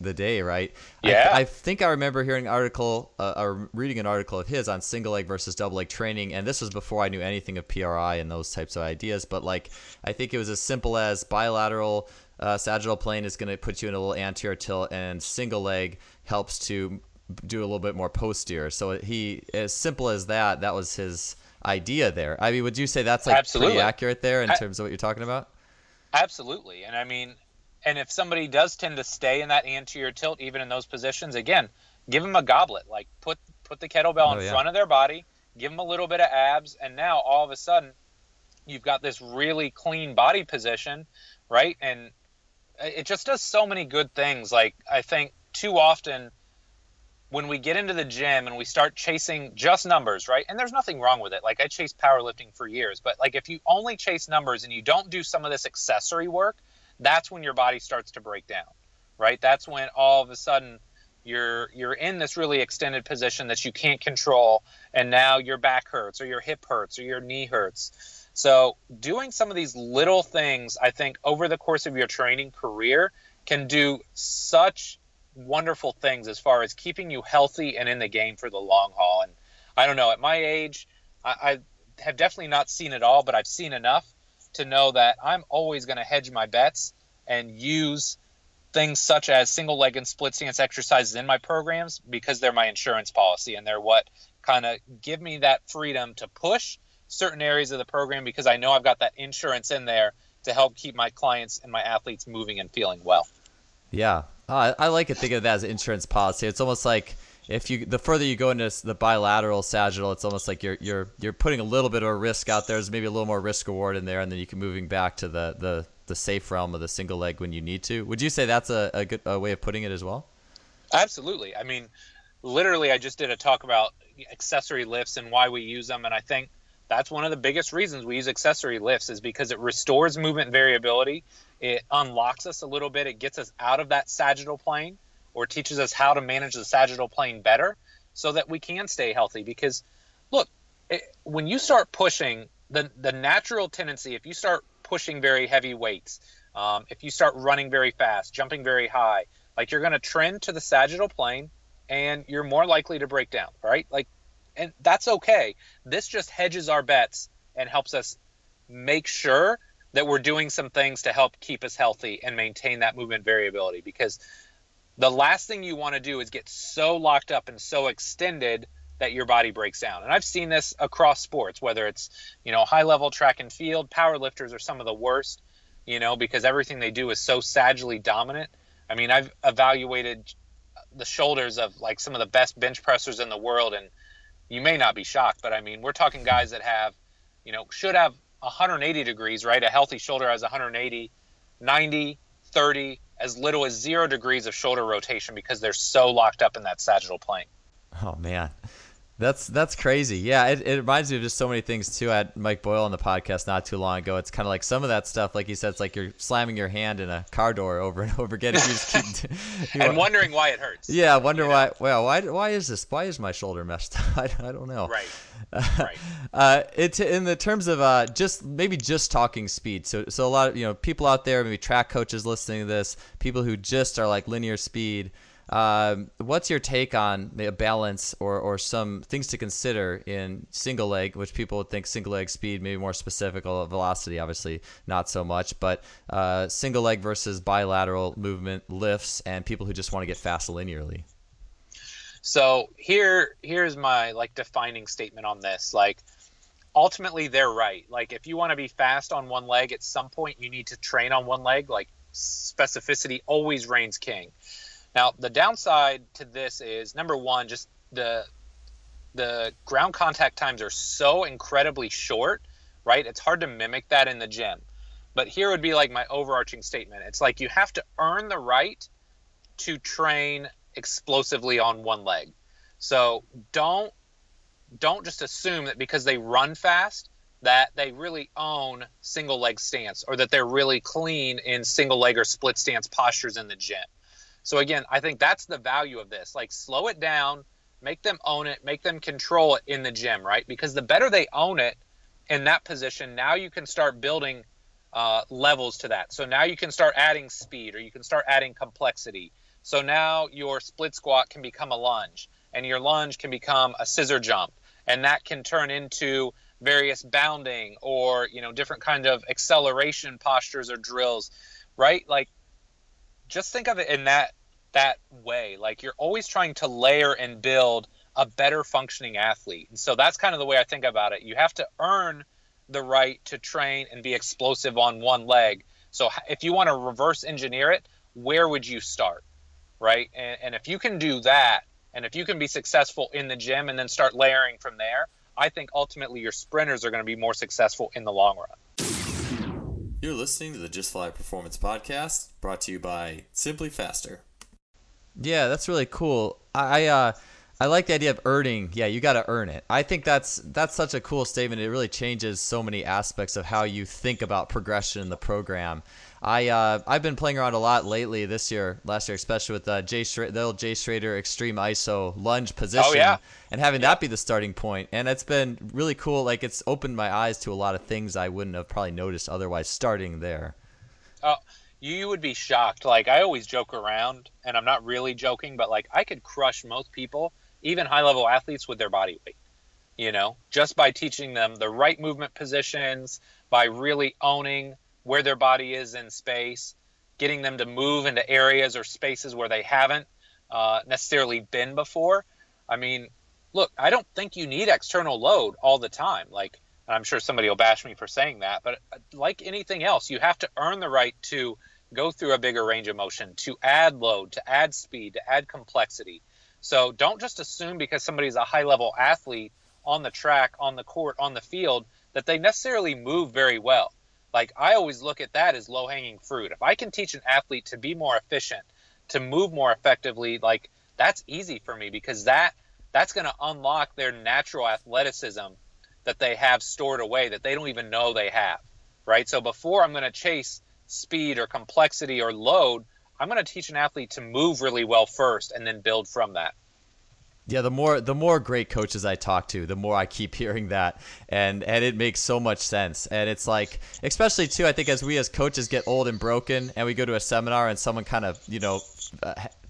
the day, right? Yeah. I think I remember hearing an article, or reading an article of his on single leg versus double leg training. And this was before I knew anything of PRI and those types of ideas. But, like, I think it was as simple as bilateral Sagittal plane is going to put you in a little anterior tilt, and single leg helps to do a little bit more posterior. So he, as simple as that, that was his idea there. I mean, would you say that's like pretty accurate there in terms of what you're talking about? Absolutely. And I mean, and if somebody does tend to stay in that anterior tilt, even in those positions, again, give them a goblet, like put the kettlebell in front of their body, give them a little bit of abs. And now all of a sudden you've got this really clean body position, right? And it just does so many good things. Like, I think too often when we get into the gym and we start chasing just numbers, right? And there's nothing wrong with it. Like, I chased powerlifting for years, but like if you only chase numbers and you don't do some of this accessory work, that's when your body starts to break down, right? That's when all of a sudden you're in this really extended position that you can't control, and now your back hurts or your hip hurts or your knee hurts. So doing some of these little things, I think, over the course of your training career can do such wonderful things as far as keeping you healthy and in the game for the long haul. And I don't know, at my age, I have definitely not seen it all, but I've seen enough to know that I'm always going to hedge my bets and use things such as single leg and split stance exercises in my programs because they're my insurance policy, and they're what kind of give me that freedom to push certain areas of the program because I know I've got that insurance in there to help keep my clients and my athletes moving and feeling well. Yeah. I like to think of that as insurance policy. It's almost like if you, the further you go into the bilateral sagittal, it's almost like you're putting a little bit of a risk out there. There's maybe a little more risk reward in there, and then you can moving back to the safe realm of the single leg when you need to. Would you say that's a good way of putting it as well? Absolutely. I mean, literally, I just did a talk about accessory lifts and why we use them, and I think that's one of the biggest reasons we use accessory lifts is because it restores movement variability. It unlocks us a little bit. It gets us out of that sagittal plane, or teaches us how to manage the sagittal plane better so that we can stay healthy. Because look, when you start pushing, the natural tendency, if you start pushing very heavy weights, if you start running very fast, jumping very high, like you're going to trend to the sagittal plane and you're more likely to break down, right? Like, and that's okay. This just hedges our bets and helps us make sure that we're doing some things to help keep us healthy and maintain that movement variability, because the last thing you want to do is get so locked up and so extended that your body breaks down. And I've seen this across sports, whether it's, you know, high level track and field, power lifters are some of the worst, you know, because everything they do is so sagittally dominant. I mean, I've evaluated the shoulders of like some of the best bench pressers in the world, and you may not be shocked, but I mean, we're talking guys that have, you know, should have 180 degrees, right? A healthy shoulder has 180, 90, 30, as little as 0 degrees of shoulder rotation because they're so locked up in that sagittal plane. Oh man, that's crazy. Yeah. It reminds me of just so many things too. I had Mike Boyle on the podcast not too long ago. It's kind of like some of that stuff, like he said, it's like you're slamming your hand in a car door over and over again. You just keep, and wondering why it hurts. Yeah. I wonder why, well, why is this? Why is my shoulder messed up? I don't know. Right. Right. It's in the terms of just talking speed. So a lot of, you know, people out there, maybe track coaches listening to this, people who just are like linear speed. What's your take on a balance or some things to consider in single leg, which people would think single leg speed, maybe more specific, velocity, obviously not so much, but single leg versus bilateral movement lifts and people who just want to get fast linearly? So here's my like defining statement on this. Like, ultimately they're right. Like, if you want to be fast on one leg, at some point you need to train on one leg. Like, specificity always reigns king. Now, the downside to this is, number one, just the ground contact times are so incredibly short, right? It's hard to mimic that in the gym. But here would be like my overarching statement. It's like you have to earn the right to train explosively on one leg. So don't just assume that because they run fast that they really own single leg stance, or that they're really clean in single leg or split stance postures in the gym. So again, I think that's the value of this. Like, slow it down, make them own it, make them control it in the gym, right? Because the better they own it in that position, now you can start building levels to that. So now you can start adding speed, or you can start adding complexity. So now your split squat can become a lunge, and your lunge can become a scissor jump, and that can turn into various bounding or, you know, different kind of acceleration postures or drills. right? Like, just think of it in that way. Like, you're always trying to layer and build a better functioning athlete. And so that's kind of the way I think about it. You have to earn the right to train and be explosive on one leg. So if you want to reverse engineer it, where would you start, right? And if you can do that, and if you can be successful in the gym and then start layering from there, I think ultimately your sprinters are going to be more successful in the long run. You're listening to the Just Fly Performance Podcast, brought to you by Simply Faster. Yeah, that's really cool. I like the idea of earning. Yeah, you got to earn it. I think that's such a cool statement. It really changes so many aspects of how you think about progression in the program. I've been playing around a lot lately this year, last year, especially with the old Jay Schrader extreme ISO lunge position. Oh, yeah. And having that be the starting point. And it's been really cool. Like, it's opened my eyes to a lot of things I wouldn't have probably noticed otherwise starting there. You would be shocked. Like, I always joke around, and I'm not really joking, but like, I could crush most people, even high-level athletes, with their body weight, you know, just by teaching them the right movement positions, by really owning where their body is in space, getting them to move into areas or spaces where they haven't necessarily been before. I mean, look, I don't think you need external load all the time. Like, and I'm sure somebody will bash me for saying that, but like anything else, you have to earn the right to go through a bigger range of motion, to add load, to add speed, to add complexity. So don't just assume because somebody's a high-level athlete on the track, on the court, on the field, that they necessarily move very well. Like, I always look at that as low-hanging fruit. If I can teach an athlete to be more efficient, to move more effectively, like, that's easy for me, because that's going to unlock their natural athleticism that they have stored away that they don't even know they have, right? So before I'm going to chase speed or complexity or load, I'm going to teach an athlete to move really well first and then build from that. Yeah, the more great coaches I talk to, the more I keep hearing that, and it makes so much sense. And it's like, especially too, I think as we as coaches get old and broken, and we go to a seminar and someone kind of, you know,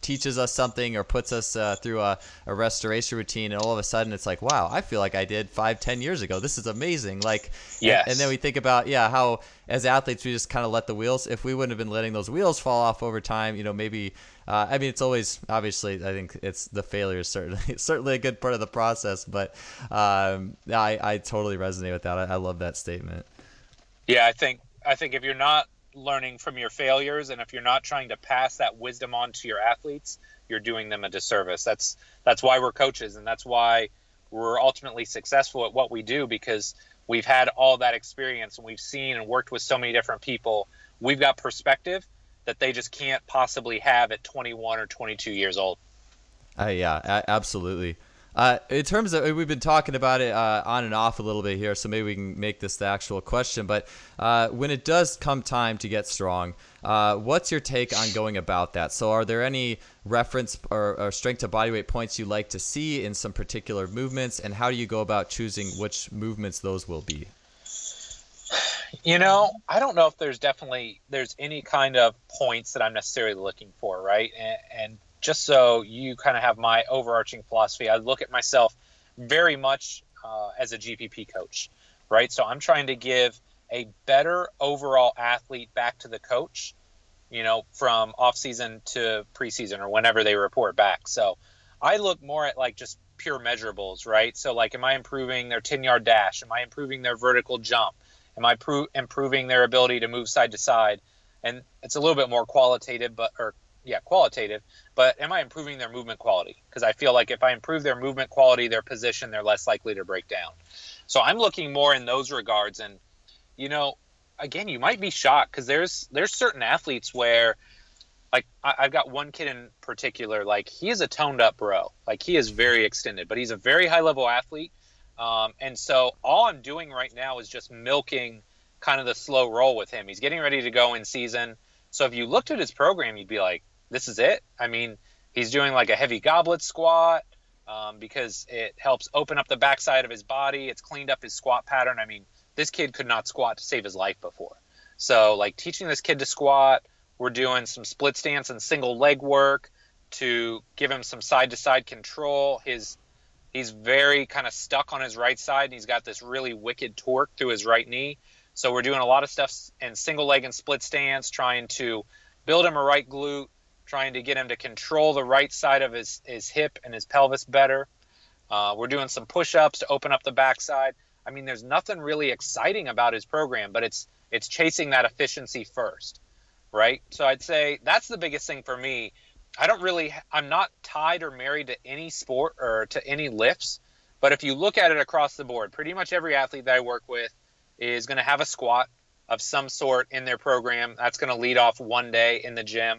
teaches us something or puts us through a restoration routine, and all of a sudden it's like, wow, I feel like I did 5-10 years ago. This is amazing. Like, yes. And then we think about how as athletes we just kind of let the wheels. If we wouldn't have been letting those wheels fall off over time, maybe. I mean, it's always, obviously, I think it's the failure is certainly a good part of the process, but I totally resonate with that. I love that statement. Yeah, I think if you're not learning from your failures, and if you're not trying to pass that wisdom on to your athletes, you're doing them a disservice. That's why we're coaches, and that's why we're ultimately successful at what we do, because we've had all that experience, and we've seen and worked with so many different people. We've got perspective that they just can't possibly have at 21 or 22 years old. Yeah, absolutely. In terms of, we've been talking about it on and off a little bit here, so maybe we can make this the actual question. But when it does come time to get strong, what's your take on going about that? So are there any reference or strength to body weight points you like to see in some particular movements? And how do you go about choosing which movements those will be? I don't know if there's any kind of points that I'm necessarily looking for, right? And just so you kind of have my overarching philosophy, I look at myself very much as a GPP coach, right? So I'm trying to give a better overall athlete back to the coach, from off-season to preseason or whenever they report back. So I look more at like just pure measurables, right? So like, am I improving their 10-yard dash? Am I improving their vertical jump? Am I improving their ability to move side to side? And it's a little bit more qualitative, but am I improving their movement quality? Because I feel like if I improve their movement quality, their position, they're less likely to break down. So I'm looking more in those regards. And, again, you might be shocked because there's certain athletes where, like, I've got one kid in particular, like, he is a toned up bro. Like, he is very extended, but he's a very high level athlete. And so all I'm doing right now is just milking kind of the slow roll with him. He's getting ready to go in season. So if you looked at his program, you'd be like, this is it. I mean, he's doing like a heavy goblet squat because it helps open up the backside of his body. It's cleaned up his squat pattern. I mean, this kid could not squat to save his life before. So like teaching this kid to squat, we're doing some split stance and single leg work to give him some side to side control. He's very kind of stuck on his right side, and he's got this really wicked torque through his right knee. So we're doing a lot of stuff in single leg and split stance, trying to build him a right glute, trying to get him to control the right side of his hip and his pelvis better. We're doing some push-ups to open up the backside. I mean, there's nothing really exciting about his program, but it's chasing that efficiency first, right? So I'd say that's the biggest thing for me. I'm not tied or married to any sport or to any lifts, but if you look at it across the board, pretty much every athlete that I work with is going to have a squat of some sort in their program. That's going to lead off one day in the gym.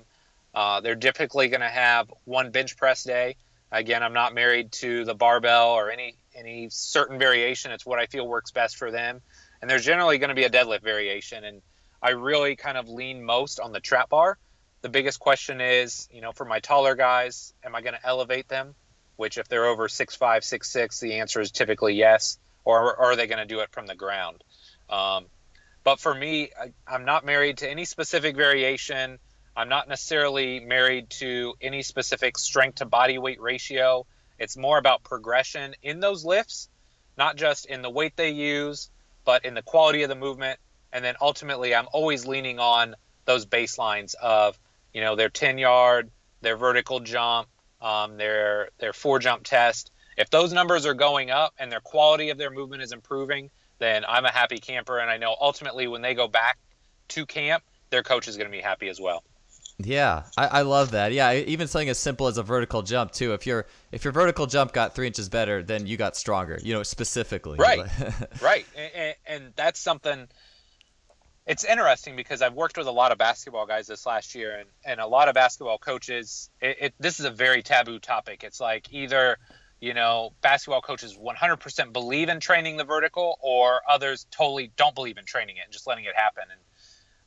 They're typically going to have one bench press day. Again, I'm not married to the barbell or any certain variation. It's what I feel works best for them. And there's generally going to be a deadlift variation. And I really kind of lean most on the trap bar. The biggest question is, for my taller guys, am I going to elevate them? Which if they're over 6'5", 6'6", the answer is typically yes. Or are they going to do it from the ground? But for me, I'm not married to any specific variation. I'm not necessarily married to any specific strength to body weight ratio. It's more about progression in those lifts, not just in the weight they use, but in the quality of the movement. And then ultimately, I'm always leaning on those baselines of, their 10-yard, their vertical jump, their 4-jump test. If those numbers are going up and their quality of their movement is improving, then I'm a happy camper. And I know ultimately when they go back to camp, their coach is going to be happy as well. Yeah, I love that. Yeah, even something as simple as a vertical jump too. If your vertical jump got 3 inches better, then you got stronger, specifically. Right, right. And that's something, it's interesting because I've worked with a lot of basketball guys this last year and a lot of basketball coaches, this is a very taboo topic. It's like either, basketball coaches 100% believe in training the vertical or others totally don't believe in training it and just letting it happen. And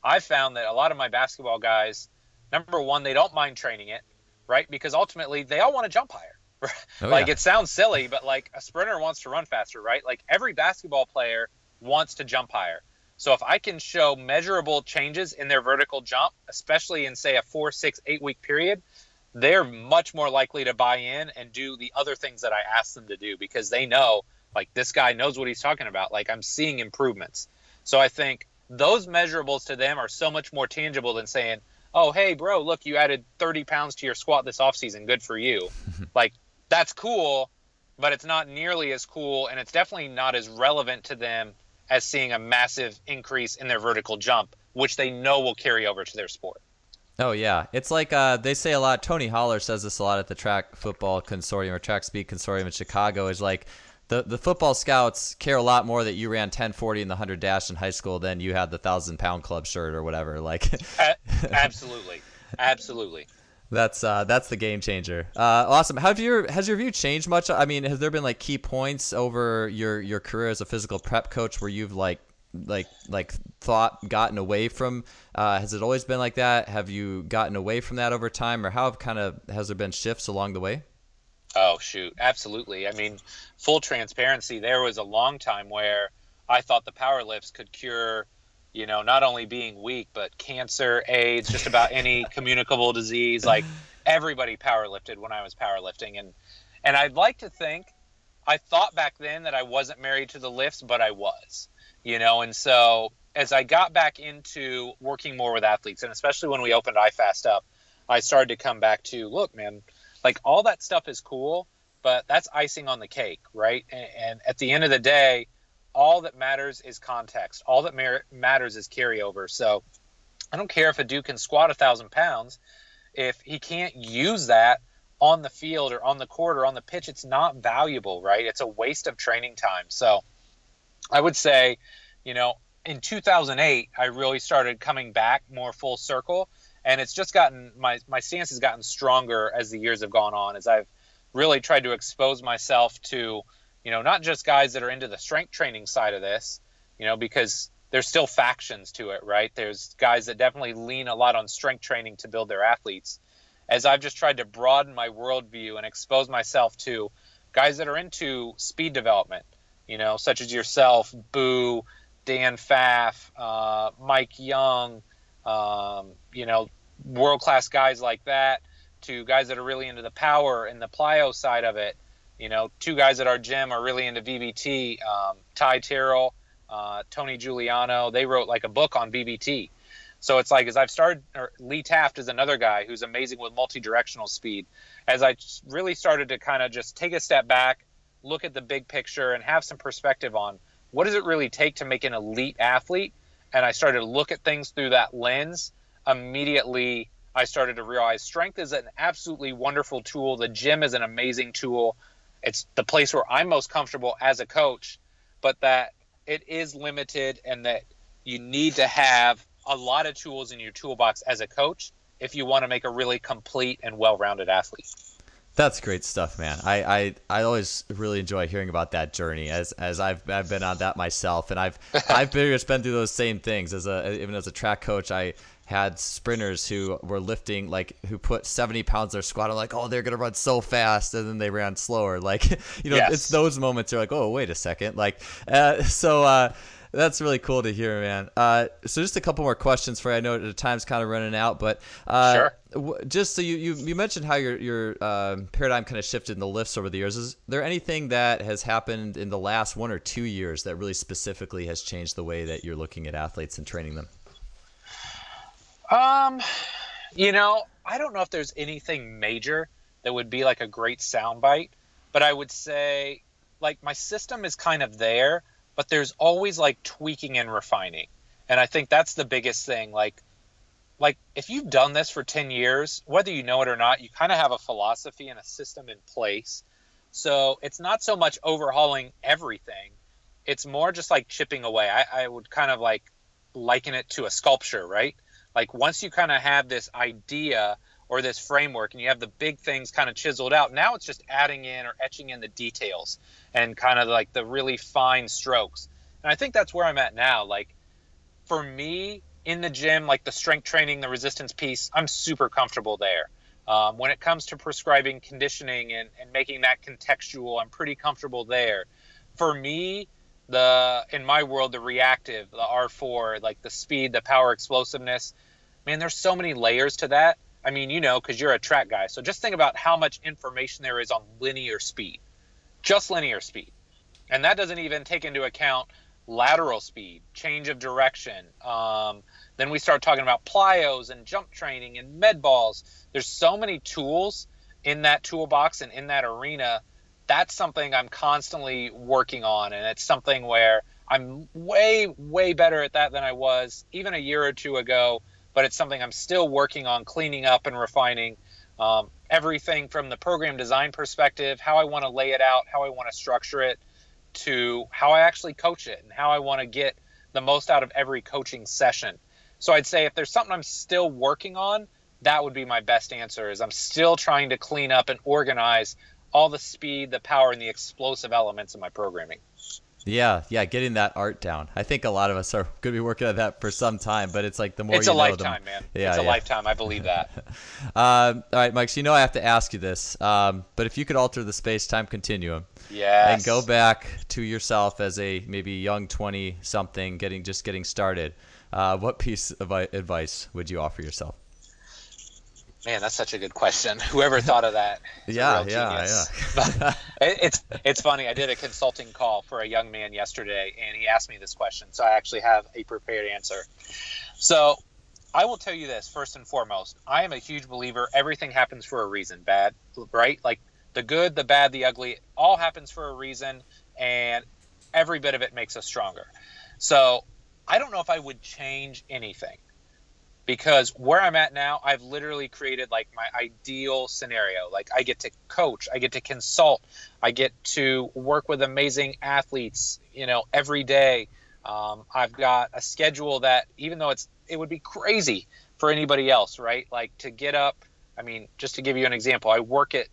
I found that a lot of my basketball guys, number one, they don't mind training it, right? Because ultimately they all want to jump higher. Oh, like yeah. It sounds silly, but like a sprinter wants to run faster, right? Like every basketball player wants to jump higher. So if I can show measurable changes in their vertical jump, especially in say a 4, 6, 8 week period, they're much more likely to buy in and do the other things that I ask them to do because they know like this guy knows what he's talking about. Like I'm seeing improvements. So I think those measurables to them are so much more tangible than saying, oh, hey, bro, look, you added 30 pounds to your squat this offseason. Good for you. Like, that's cool, but it's not nearly as cool, and it's definitely not as relevant to them as seeing a massive increase in their vertical jump, which they know will carry over to their sport. Oh, yeah. It's like they say a lot. Tony Holler says this a lot at the Track Football Consortium or Track Speed Consortium in Chicago is like, The football scouts care a lot more that you ran 1040 in the 100 dash in high school than you had the 1,000-pound club shirt or whatever. Like, absolutely. That's the game changer. Awesome. Has your view changed much? I mean, has there been like key points over your career as a physical prep coach where you've like thought gotten away from? Has it always been like that? Have you gotten away from that over time, or has there been shifts along the way? Oh, shoot. Absolutely. I mean, full transparency, there was a long time where I thought the power lifts could cure, not only being weak, but cancer, AIDS, just about any communicable disease. Like everybody power lifted when I was powerlifting. And I'd like to think I thought back then that I wasn't married to the lifts, but I was, And so as I got back into working more with athletes, and especially when we opened IFAST up, I started to come back to, look, man, like all that stuff is cool, but that's icing on the cake, right? And at the end of the day, all that matters is context. All that matters is carryover. So I don't care if a dude can squat 1,000 pounds. If he can't use that on the field or on the court or on the pitch, it's not valuable, right? It's a waste of training time. So I would say, in 2008, I really started coming back more full circle. And it's just gotten, my stance has gotten stronger as the years have gone on, as I've really tried to expose myself to, not just guys that are into the strength training side of this, because there's still factions to it, right? There's guys that definitely lean a lot on strength training to build their athletes. As I've just tried to broaden my worldview and expose myself to guys that are into speed development, such as yourself, Boo, Dan Pfaff, Mike Young, world-class guys like that, to guys that are really into the power and the plyo side of it, two guys at our gym are really into VBT, Ty Terrell Tony Giuliano, they wrote like a book on VBT. So it's like, as I've started, or Lee Taft is another guy who's amazing with multi-directional speed. As I really started to kind of just take a step back, look at the big picture and have some perspective on what does it really take to make an elite athlete? And I started to look at things through that lens. Immediately, I started to realize strength is an absolutely wonderful tool. The gym is an amazing tool. It's the place where I'm most comfortable as a coach, but that it is limited and that you need to have a lot of tools in your toolbox as a coach if you want to make a really complete and well-rounded athlete. That's great stuff, man. I always really enjoy hearing about that journey as I've been on that myself. And I've pretty much been through those same things. Even as a track coach, I had sprinters who were lifting, like, who put 70 pounds in their squat. I'm like, oh, they're going to run so fast. And then they ran slower. Like, you know, yes. It's those moments you're like, oh, wait a second. Like, that's really cool to hear, man. So just a couple more questions for you. I know the time's kind of running out, but sure. Just so you mentioned how your paradigm kind of shifted in the lifts over the years. Is there anything that has happened in the last 1 or 2 years that really specifically has changed the way that you're looking at athletes and training them? You know, I don't know if there's anything major that would be like a great soundbite, but I would say like my system is kind of there, but there's always like tweaking and refining. And I think that's the biggest thing. Like if you've done this for 10 years, whether you know it or not, you kind of have a philosophy and a system in place. So it's not so much overhauling everything. It's more just like chipping away. I would kind of like liken it to a sculpture, right? Like once you kind of have this idea or this framework and you have the big things kind of chiseled out, now it's just adding in or etching in the details and kind of like the really fine strokes. And I think that's where I'm at now. Like for me in the gym, like the strength training, the resistance piece, I'm super comfortable there. When it comes to prescribing conditioning and making that contextual, I'm pretty comfortable there. For me, in my world, the reactive, the R4, like the speed, the power, explosiveness, man, there's so many layers to that. I mean, you know, because you're a track guy. So just think about how much information there is on linear speed, just linear speed. And that doesn't even take into account lateral speed, change of direction. Then we start talking about plyos and jump training and med balls. There's so many tools in that toolbox and in that arena. That's something I'm constantly working on. And it's something where I'm way, way better at that than I was even a year or two ago. But it's something I'm still working on cleaning up and refining, everything from the program design perspective, how I want to lay it out, how I want to structure it, to how I actually coach it and how I want to get the most out of every coaching session. So I'd say if there's something I'm still working on, that would be my best answer, is I'm still trying to clean up and organize all the speed, the power, and the explosive elements of my programming. Yeah, getting that art down. I think a lot of us are going to be working on that for some time, but it's like the more you know. It's a lifetime, man. It's a lifetime. I believe that. All right, Mike, so you know I have to ask you this, but if you could alter the space-time continuum and go back to yourself as a maybe young 20-something, getting started, what piece of advice would you offer yourself? Man, that's such a good question. Whoever thought of that is a real genius. Yeah. It's funny. I did a consulting call for a young man yesterday, and he asked me this question, so I actually have a prepared answer. So I will tell you this, first and foremost. I am a huge believer everything happens for a reason, bad, right? Like the good, the bad, the ugly, all happens for a reason, and every bit of it makes us stronger. So I don't know if I would change anything. Because where I'm at now, I've literally created like my ideal scenario. Like I get to coach, I get to consult, I get to work with amazing athletes, you know, every day. I've got a schedule that, even though it would be crazy for anybody else, right? Like to get up, I mean, just to give you an example, I work at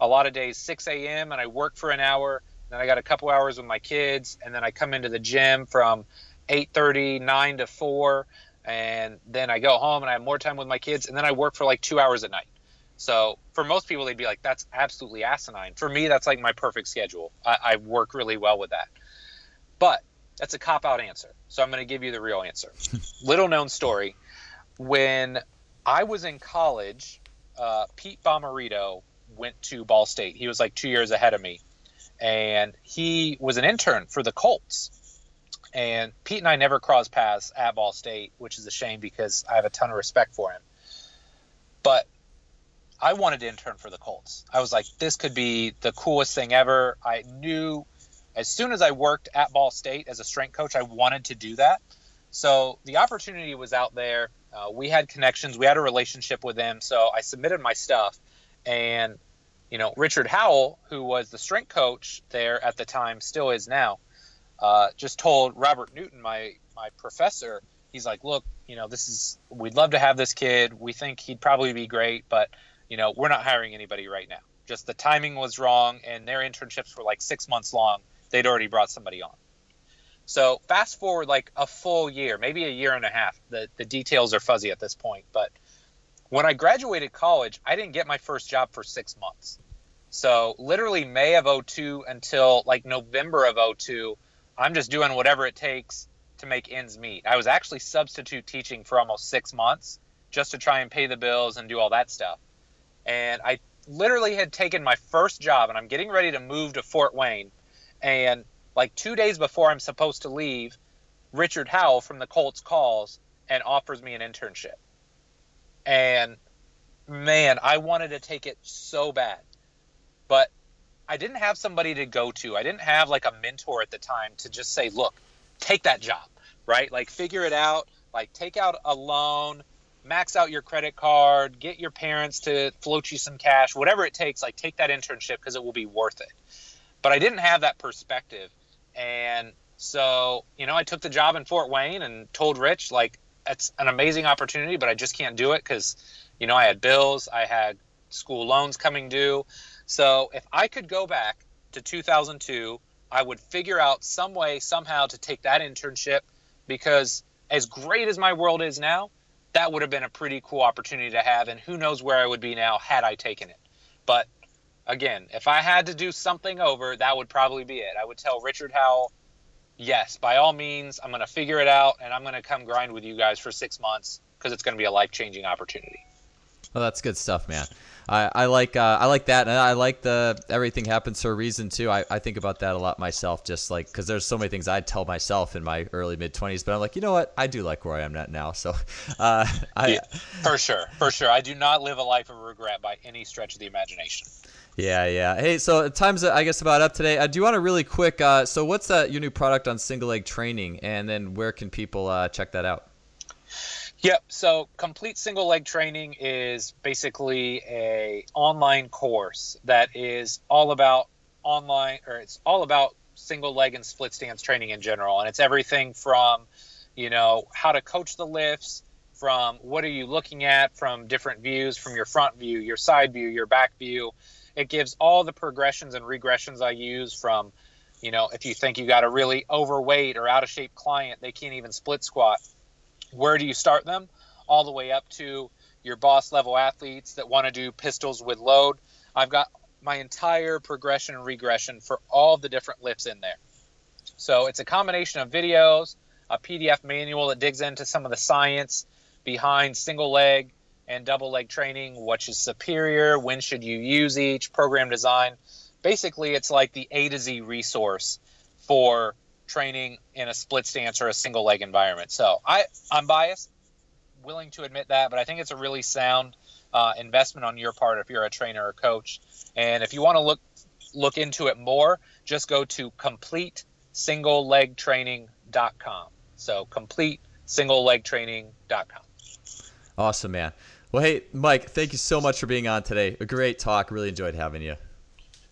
a lot of days 6 a.m. and I work for an hour, then I got a couple hours with my kids, and then I come into the gym from 8:30, 9 to 4. And then I go home and I have more time with my kids, and then I work for like 2 hours at night. So for most people, they'd be like, that's absolutely asinine. For me, that's like my perfect schedule. I work really well with that. But that's a cop-out answer. So I'm going to give you the real answer. Little known story. When I was in college, Pete Bomarito went to Ball State. He was like 2 years ahead of me. And he was an intern for the Colts. And Pete and I never crossed paths at Ball State, which is a shame because I have a ton of respect for him. But I wanted to intern for the Colts. I was like, this could be the coolest thing ever. I knew as soon as I worked at Ball State as a strength coach, I wanted to do that. So the opportunity was out there. We had connections. We had a relationship with them. So I submitted my stuff. And, you know, Richard Howell, who was the strength coach there at the time, still is now, just told Robert Newton, my professor, he's like, look, you know, we'd love to have this kid. We think he'd probably be great, but, you know, we're not hiring anybody right now. Just the timing was wrong, and their internships were like 6 months long. They'd already brought somebody on. So fast forward like a full year, maybe a year and a half. The details are fuzzy at this point. But when I graduated college, I didn't get my first job for 6 months. So literally May of 2002 until like November of 2002, I'm just doing whatever it takes to make ends meet. I was actually substitute teaching for almost 6 months just to try and pay the bills and do all that stuff. And I literally had taken my first job, and I'm getting ready to move to Fort Wayne. And like 2 days before I'm supposed to leave, Richard Howell from the Colts calls and offers me an internship. And, man, I wanted to take it so bad. But I didn't have somebody to go to. I didn't have like a mentor at the time to just say, look, take that job, right? Like figure it out, like take out a loan, max out your credit card, get your parents to float you some cash, whatever it takes, like take that internship because it will be worth it. But I didn't have that perspective. And so, you know, I took the job in Fort Wayne and told Rich, like, it's an amazing opportunity, but I just can't do it because, you know, I had bills, I had school loans coming due. So if I could go back to 2002, I would figure out some way, somehow to take that internship, because as great as my world is now, that would have been a pretty cool opportunity to have, and who knows where I would be now had I taken it. But again, if I had to do something over, that would probably be it. I would tell Richard Howell, yes, by all means, I'm going to figure it out, and I'm going to come grind with you guys for 6 months because it's going to be a life-changing opportunity. Well, that's good stuff, man. I like that, and I like the everything happens for a reason too. I think about that a lot myself, just like because there's so many things I'd tell myself in my early mid-20s, but I'm like, you know what? I do like where I am at now. So, for sure, I do not live a life of regret by any stretch of the imagination. Yeah. Hey, so time's I guess about up today. I do want to really quick. So, what's your new product on single leg training, and then where can people check that out? Yep. So Complete Single Leg Training is basically a online course that is all about single leg and split stance training in general. And it's everything from, you know, how to coach the lifts, from what are you looking at from different views, from your front view, your side view, your back view. It gives all the progressions and regressions I use from, you know, if you think you got a really overweight or out of shape client, they can't even split squat. Where do you start them? All the way up to your boss level athletes that want to do pistols with load. I've got my entire progression and regression for all the different lifts in there. So it's a combination of videos, a PDF manual that digs into some of the science behind single leg and double leg training, what is superior, when should you use each, program design. Basically, it's like the A to Z resource for training in a split stance or a single leg environment. So I'm biased, willing to admit that, but I think it's a really sound investment on your part if you're a trainer or coach. And if you want to look into it more, just go to CompleteSingleLegTraining.com. So CompleteSingleLegTraining.com. Awesome, man. Well, hey, Mike, thank you so much for being on today. A great talk. Really enjoyed having you.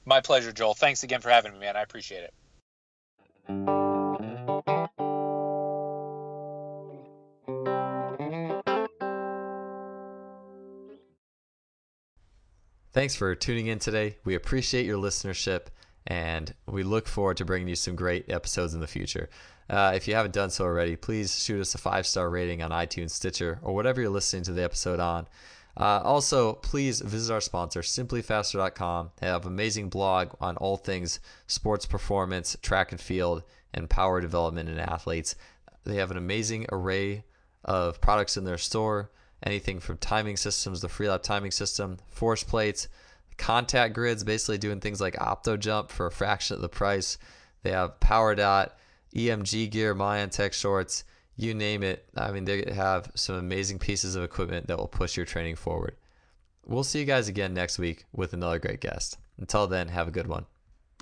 My pleasure, Joel. Thanks again for having me, man. I appreciate it. Thanks for tuning in today. We appreciate your listenership, and we look forward to bringing you some great episodes in the future. If you haven't done so already, please shoot us a 5-star rating on iTunes, Stitcher, or whatever you're listening to the episode on. Also, please visit our sponsor, simplyfaster.com. They have an amazing blog on all things sports performance, track and field, and power development in athletes. They have an amazing array of products in their store. Anything from timing systems, the FreeLap timing system, force plates, contact grids, basically doing things like opto jump for a fraction of the price. They have power dot, EMG gear, Myantech shorts, you name it. I mean, they have some amazing pieces of equipment that will push your training forward. We'll see you guys again next week with another great guest. Until then, have a good one.